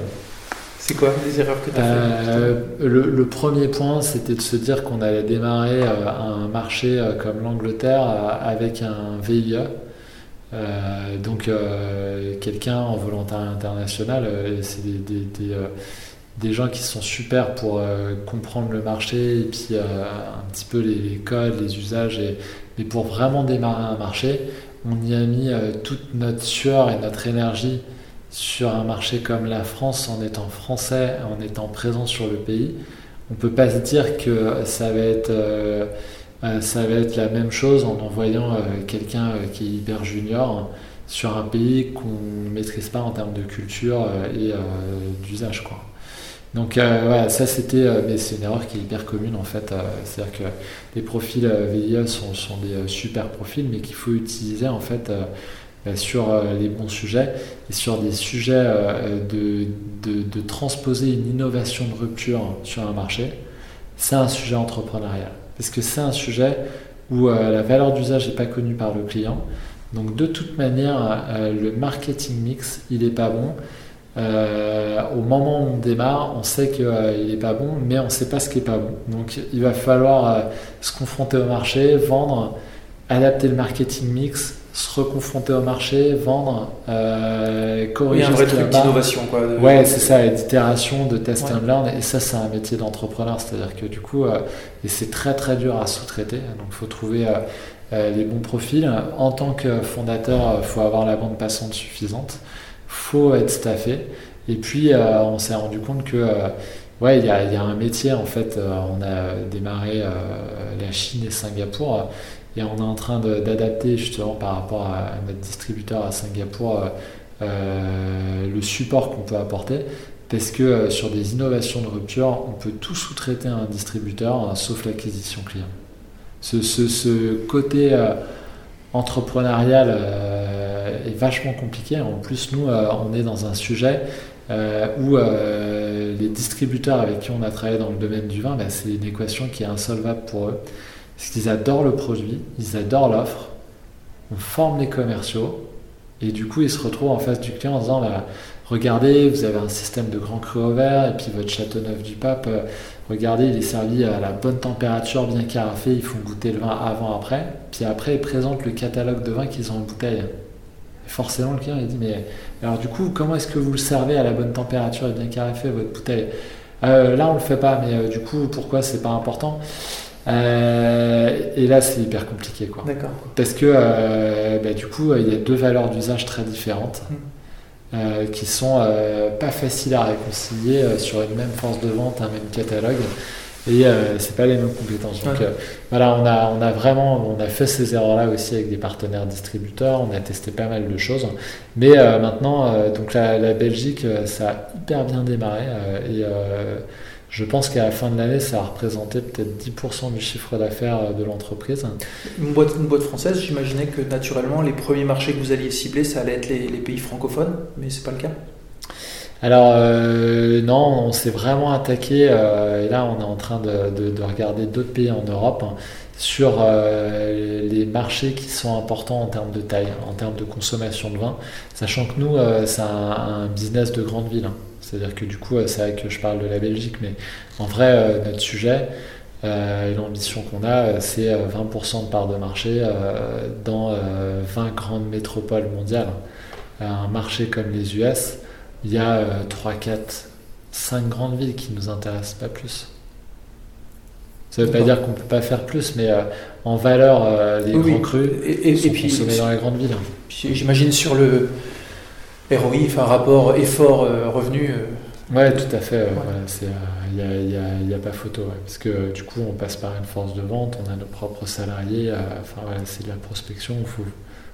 C'est quoi les erreurs que tu as faites ? euh, le, le premier point, c'était de se dire qu'on allait démarrer euh, un marché euh, comme l'Angleterre euh, avec un V I E. Euh, donc, euh, quelqu'un en volontariat international, euh, c'est des, des, des, euh, des gens qui sont super pour euh, comprendre le marché et puis euh, un petit peu les, les codes, les usages. Et, mais pour vraiment démarrer un marché, on y a mis euh, toute notre sueur et notre énergie sur un marché comme la France, en étant français, en étant présent sur le pays. On ne peut pas se dire que ça va être euh, Euh, ça va être la même chose en envoyant euh, quelqu'un euh, qui est hyper junior hein, sur un pays qu'on ne maîtrise pas en termes de culture euh, et euh, d'usage, quoi. Donc euh, voilà, ça c'était, euh, mais c'est une erreur qui est hyper commune en fait, euh, c'est-à-dire que les profils euh, V I A sont, sont des euh, super profils, mais qu'il faut utiliser en fait euh, bah, sur euh, les bons sujets et sur des sujets euh, de, de, de transposer une innovation de rupture hein, sur un marché. C'est un sujet entrepreneurial. Parce que c'est un sujet où euh, la valeur d'usage n'est pas connue par le client. Donc de toute manière, euh, le marketing mix, il n'est pas bon. Euh, au moment où on démarre, on sait qu'il euh, n'est pas bon, mais on ne sait pas ce qui n'est pas bon. Donc il va falloir euh, se confronter au marché, vendre, adapter le marketing mix, se reconfronter au marché, vendre, euh, corriger. Oui, un vrai truc d'innovation, quoi. De... Ouais, c'est ça, d'itération, de test ouais. and learn. Et ça, c'est un métier d'entrepreneur. C'est-à-dire que du coup, euh, et c'est très très dur à sous-traiter. Donc, il faut trouver euh, euh, les bons profils. En tant que fondateur, il faut avoir la bande passante suffisante. Faut être staffé. Et puis, euh, on s'est rendu compte que, euh, ouais, il y a, y a un métier. En fait, euh, on a démarré euh, la Chine et Singapour. Euh, Et on est en train de, d'adapter justement par rapport à notre distributeur à Singapour euh, euh, le support qu'on peut apporter, parce que euh, sur des innovations de rupture, on peut tout sous-traiter à un distributeur, euh, sauf l'acquisition client. Ce, ce, ce côté euh, entrepreneurial euh, est vachement compliqué. En plus, nous, euh, on est dans un sujet euh, où euh, les distributeurs avec qui on a travaillé dans le domaine du vin, bah, c'est une équation qui est insolvable pour eux. Parce qu'ils adorent le produit, ils adorent l'offre, on forme les commerciaux, et du coup ils se retrouvent en face du client en disant bah, regardez, vous avez un système de grand cru au verre, et puis votre Châteauneuf-du-Pape, euh, regardez, il est servi à la bonne température, bien carafé, ils font goûter le vin avant, après, puis après ils présentent le catalogue de vin qu'ils ont en bouteille. Et forcément le client il dit mais alors du coup comment est-ce que vous le servez à la bonne température et bien carafé votre bouteille euh, là on le fait pas, mais euh, du coup pourquoi c'est pas important? Euh, et là, c'est hyper compliqué, quoi. D'accord. Parce que, euh, bah, du coup, il y a deux valeurs d'usage très différentes mmh. euh, qui sont euh, pas faciles à réconcilier euh, sur une même force de vente, un même catalogue, et euh, c'est pas les mêmes compétences. Donc, okay. euh, voilà, on a, on a vraiment, on a fait ces erreurs-là aussi avec des partenaires distributeurs. On a testé pas mal de choses, mais euh, maintenant, euh, donc la, la Belgique, ça a hyper bien démarré euh, et. Euh, Je pense qu'à la fin de l'année, ça a représenté peut-être dix pour cent du chiffre d'affaires de l'entreprise. Une boîte, une boîte française, j'imaginais que naturellement, les premiers marchés que vous alliez cibler, ça allait être les, les pays francophones, mais c'est pas le cas. Alors euh, non, on s'est vraiment attaqué, euh, et là on est en train de, de, de regarder d'autres pays en Europe, hein, sur euh, les marchés qui sont importants en termes de taille, en termes de consommation de vin, sachant que nous, euh, c'est un, un business de grande ville. Hein. C'est-à-dire que du coup, c'est vrai que je parle de la Belgique, mais en vrai, euh, notre sujet euh, et l'ambition qu'on a, c'est vingt pour cent de part de marché euh, dans euh, vingt grandes métropoles mondiales. Un marché comme les U S, il y a euh, trois, quatre, cinq grandes villes qui ne nous intéressent pas plus. Ça ne veut pas dire qu'on ne peut pas faire plus, mais euh, en valeur, euh, les oui, grands crus et, et, sont et puis, consommés dans les grandes villes. Puis, j'imagine sur le... R O I, enfin rapport effort-revenu. Euh, euh, ouais, tout à fait. Il ouais. n'y ouais, euh, a, a, a pas photo. Ouais, parce que du coup, on passe par une force de vente, on a nos propres salariés. Enfin, euh, ouais, c'est de la prospection. Il faut,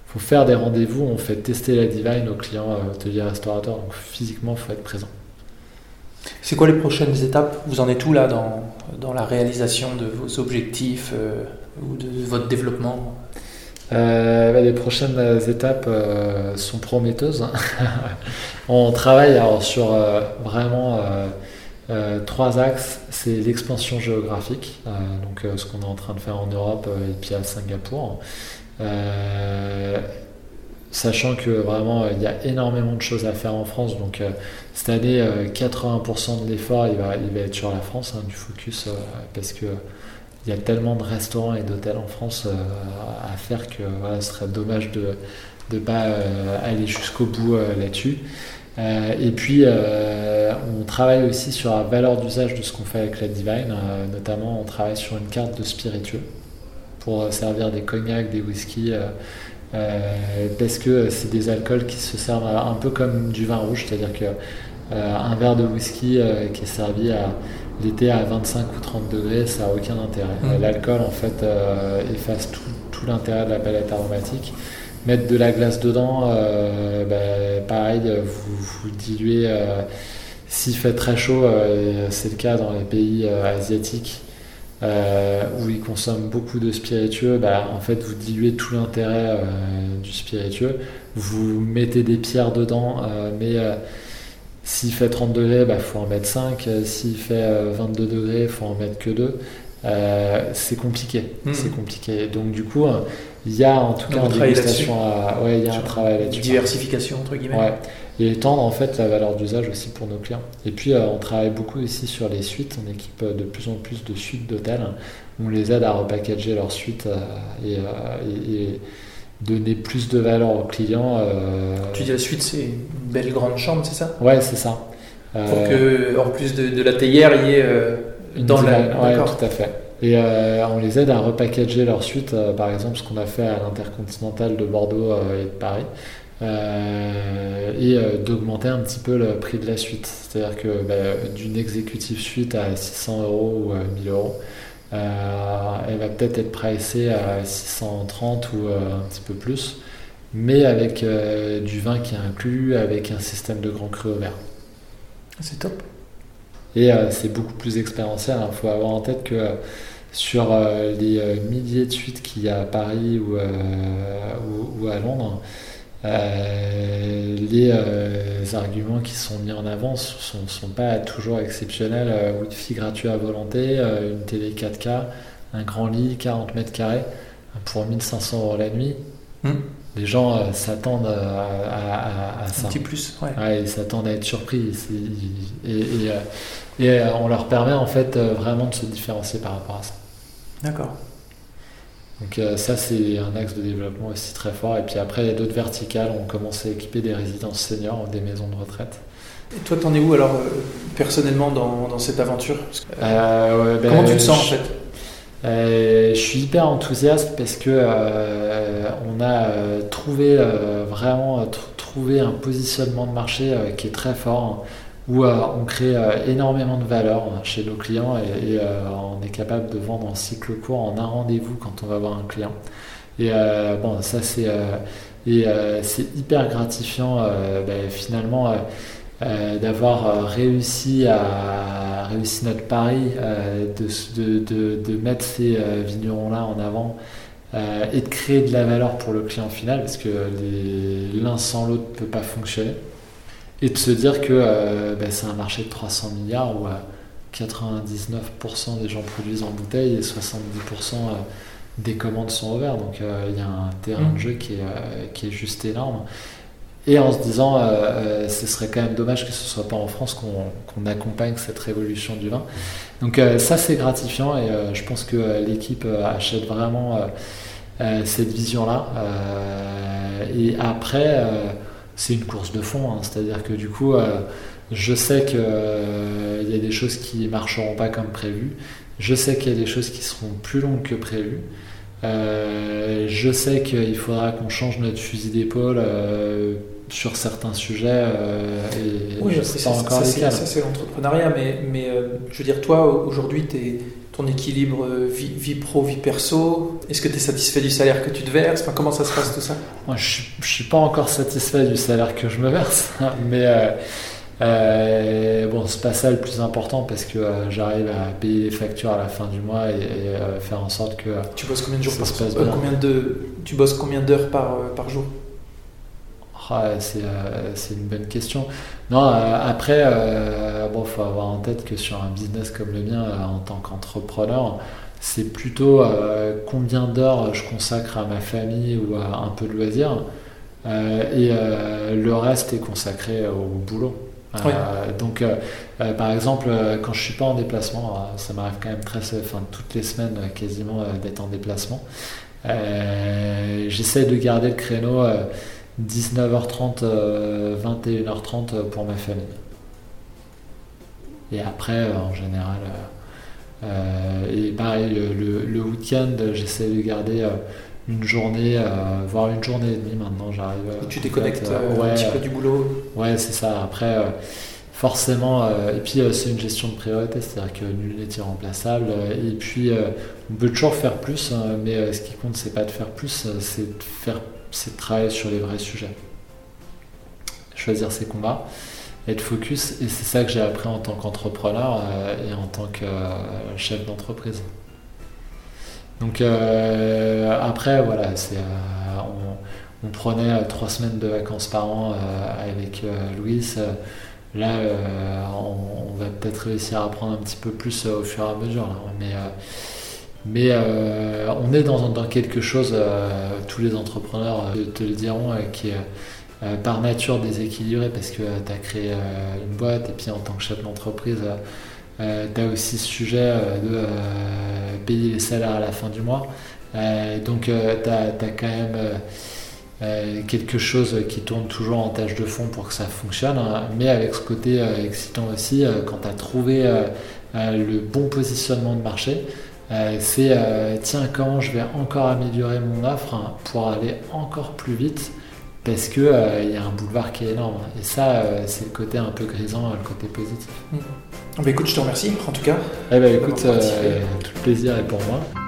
faut faire des rendez-vous. On fait tester la Divine aux clients euh, hôteliers-restaurateurs. Donc physiquement, il faut être présent. C'est quoi les prochaines étapes? Vous en êtes où là dans, dans la réalisation de vos objectifs euh, ou de votre développement? Euh, bah, les prochaines étapes euh, sont prometteuses. On travaille alors sur euh, vraiment euh, euh, trois axes. C'est l'expansion géographique, euh, donc euh, ce qu'on est en train de faire en Europe euh, et puis à Singapour. Euh, sachant que vraiment il euh, y a énormément de choses à faire en France. Donc euh, cette année, euh, quatre-vingts pour cent de l'effort il va, il va être sur la France, hein, du focus, euh, parce que il y a tellement de restaurants et d'hôtels en France euh, à faire que voilà, ce serait dommage de ne pas euh, aller jusqu'au bout euh, là-dessus. Euh, et puis, euh, on travaille aussi sur la valeur d'usage de ce qu'on fait avec la Divine. Euh, notamment, on travaille sur une carte de spiritueux pour servir des cognacs, des whiskies, euh, euh, parce que c'est des alcools qui se servent un peu comme du vin rouge, c'est-à-dire que euh, un verre de whisky euh, qui est servi à l'été à vingt-cinq ou trente degrés, ça n'a aucun intérêt. Mmh. L'alcool, en fait, euh, efface tout, tout l'intérêt de la palette aromatique. Mettre de la glace dedans, euh, bah, pareil, vous, vous diluez. Euh, S'il fait très chaud, euh, c'est le cas dans les pays euh, asiatiques, Euh, où ils consomment beaucoup de spiritueux, bah, en fait vous diluez tout l'intérêt euh, du spiritueux, vous mettez des pierres dedans, euh, mais euh, s'il fait trente degrés, il bah, faut en mettre cinq, euh, s'il fait euh, vingt-deux degrés, il faut en mettre que deux, euh, c'est compliqué, mmh. c'est compliqué, donc du coup il euh, y a en tout donc, cas une dégustation à... ouais, y a un travail là-dessus. Diversification entre guillemets. Ouais. Et étendre en fait la valeur d'usage aussi pour nos clients. Et puis euh, on travaille beaucoup aussi sur les suites, on équipe de plus en plus de suites d'hôtels, on les aide à repackager leurs suites euh, et, euh, et, et donner plus de valeur aux clients. Euh... Tu dis la suite c'est une belle grande chambre, c'est ça ? Ouais, c'est ça. Euh... Pour que en plus de, de la théière, il y ait euh, dans la... Ouais, tout à fait. Et euh, on les aide à repackager leurs suites, euh, par exemple ce qu'on a fait à l'Intercontinental de Bordeaux euh, et de Paris. Euh, et euh, d'augmenter un petit peu le prix de la suite, c'est-à-dire que bah, d'une exécutive suite à six cents euros ou à mille euros, euh, elle va peut-être être pricée à six cent trente ou euh, un petit peu plus, mais avec euh, du vin qui est inclus, avec un système de grand cru au verre. C'est top. Et euh, c'est beaucoup plus expérientiel, hein. Faut avoir en tête que sur euh, les euh, milliers de suites qu'il y a à Paris ou, euh, ou, ou à Londres, Euh, les, euh, les arguments qui sont mis en avant ne sont, sont pas toujours exceptionnels. Euh, Wi-Fi gratuit à volonté, euh, une télé quatre K, un grand lit, quarante mètres carrés pour mille cinq cents euros la nuit. Mmh. Les gens euh, s'attendent à, à, à, à ça. Un petit plus, ouais. Ouais, ils s'attendent à être surpris. Et, et, et, euh, et euh, on leur permet en fait euh, vraiment de se différencier par rapport à ça. D'accord. Donc euh, ça c'est un axe de développement aussi très fort. Et puis après il y a d'autres verticales, on commence à équiper des résidences seniors, des maisons de retraite. Et toi t'en es où alors euh, personnellement dans, dans cette aventure ? euh, ouais, ben, Comment tu te sens je, en fait euh, Je suis hyper enthousiaste parce que euh, on a trouvé euh, vraiment tr- trouvé un positionnement de marché euh, qui est très fort, hein, où euh, on crée euh, énormément de valeur hein, chez nos clients et, et euh, on est capable de vendre en cycle court, en un rendez-vous quand on va voir un client. Et euh, bon, ça c'est, euh, et, euh, c'est hyper gratifiant euh, ben, finalement euh, euh, d'avoir réussi, à, réussi notre pari, euh, de, de, de, de mettre ces euh, vignerons-là en avant euh, et de créer de la valeur pour le client final parce que les, l'un sans l'autre ne peut pas fonctionner. Et de se dire que euh, bah, c'est un marché de trois cents milliards où euh, quatre-vingt-dix-neuf pour cent des gens produisent en bouteille et soixante-dix pour cent euh, des commandes sont au verre. Donc il euh, y a un terrain de jeu qui est, euh, qui est juste énorme. Et en se disant, euh, euh, ce serait quand même dommage que ce ne soit pas en France qu'on, qu'on accompagne cette révolution du vin. Donc euh, ça c'est gratifiant et euh, je pense que euh, l'équipe euh, achète vraiment euh, euh, cette vision-là. Euh, et après... Euh, c'est une course de fond, hein. C'est-à-dire que du coup, euh, je sais qu'il euh, y a des choses qui ne marcheront pas comme prévu, je sais qu'il y a des choses qui seront plus longues que prévu, euh, je sais qu'il faudra qu'on change notre fusil d'épaule euh, sur certains sujets, euh, et oui, je ne sais pas encore les cas. Ça, c'est l'entrepreneuriat, mais, mais euh, je veux dire, toi, aujourd'hui, t'es... ton équilibre vie, vie pro, vie perso, est-ce que tu es satisfait du salaire que tu te verses, enfin, comment ça se passe tout ça ? Moi, je ne suis pas encore satisfait du salaire que je me verse, mais euh, euh, bon, c'est pas ça le plus important parce que euh, j'arrive à payer les factures à la fin du mois et, et euh, faire en sorte que... Tu bosses combien de jours par se passe euh, combien de, Tu bosses combien d'heures par, euh, par jour ? C'est, euh, c'est une bonne question. Non, euh, après, euh, bon, faut avoir en tête que sur un business comme le mien, euh, en tant qu'entrepreneur, c'est plutôt euh, combien d'heures je consacre à ma famille ou à un peu de loisirs, euh, et euh, le reste est consacré au boulot. Euh, oui. Donc, euh, euh, par exemple, euh, quand je suis pas en déplacement, euh, ça m'arrive quand même très, enfin, toutes les semaines euh, quasiment euh, d'être en déplacement. Euh, j'essaie de garder le créneau. Euh, dix-neuf heures trente, euh, vingt et une heures trente pour ma famille. Et après, euh, en général, euh, euh, et pareil, le, le week-end, j'essaie de garder euh, une journée, euh, voire une journée et demie maintenant. J'arrive. Et tu déconnectes euh, ouais, un petit peu du boulot. Ouais, c'est ça. Après, euh, forcément, euh, et puis euh, c'est une gestion de priorité, c'est-à-dire que nul n'est irremplaçable, euh, et puis euh, on peut toujours faire plus, hein, mais euh, ce qui compte c'est pas de faire plus, euh, c'est de faire, c'est de travailler sur les vrais sujets, choisir ses combats, être focus, et c'est ça que j'ai appris en tant qu'entrepreneur euh, et en tant que euh, chef d'entreprise. Donc euh, après voilà, c'est... Euh, on, On prenait euh, trois semaines de vacances par an euh, avec euh, Louis. Euh, là, euh, on, on va peut-être réussir à prendre un petit peu plus euh, au fur et à mesure. Là, mais, euh, mais euh, on est dans, dans quelque chose, euh, tous les entrepreneurs euh, te le diront, euh, qui est euh, par nature déséquilibré, parce que euh, tu as créé euh, une boîte, et puis en tant que chef d'entreprise, euh, euh, tu as aussi ce sujet euh, de euh, payer les salaires à la fin du mois. Euh, donc euh, tu as quand même... Euh, Euh, quelque chose qui tourne toujours en tâche de fond pour que ça fonctionne, hein, mais avec ce côté euh, excitant aussi, euh, quand tu as trouvé euh, euh, le bon positionnement de marché, euh, c'est euh, tiens, comment je vais encore améliorer mon offre, hein, pour aller encore plus vite, parce que euh, y a un boulevard qui est énorme, hein, et ça euh, c'est le côté un peu grisant, euh, le côté positif. Mmh. Bah, écoute, je te remercie en tout cas. Eh bah, écoute, euh, tout le plaisir est pour moi.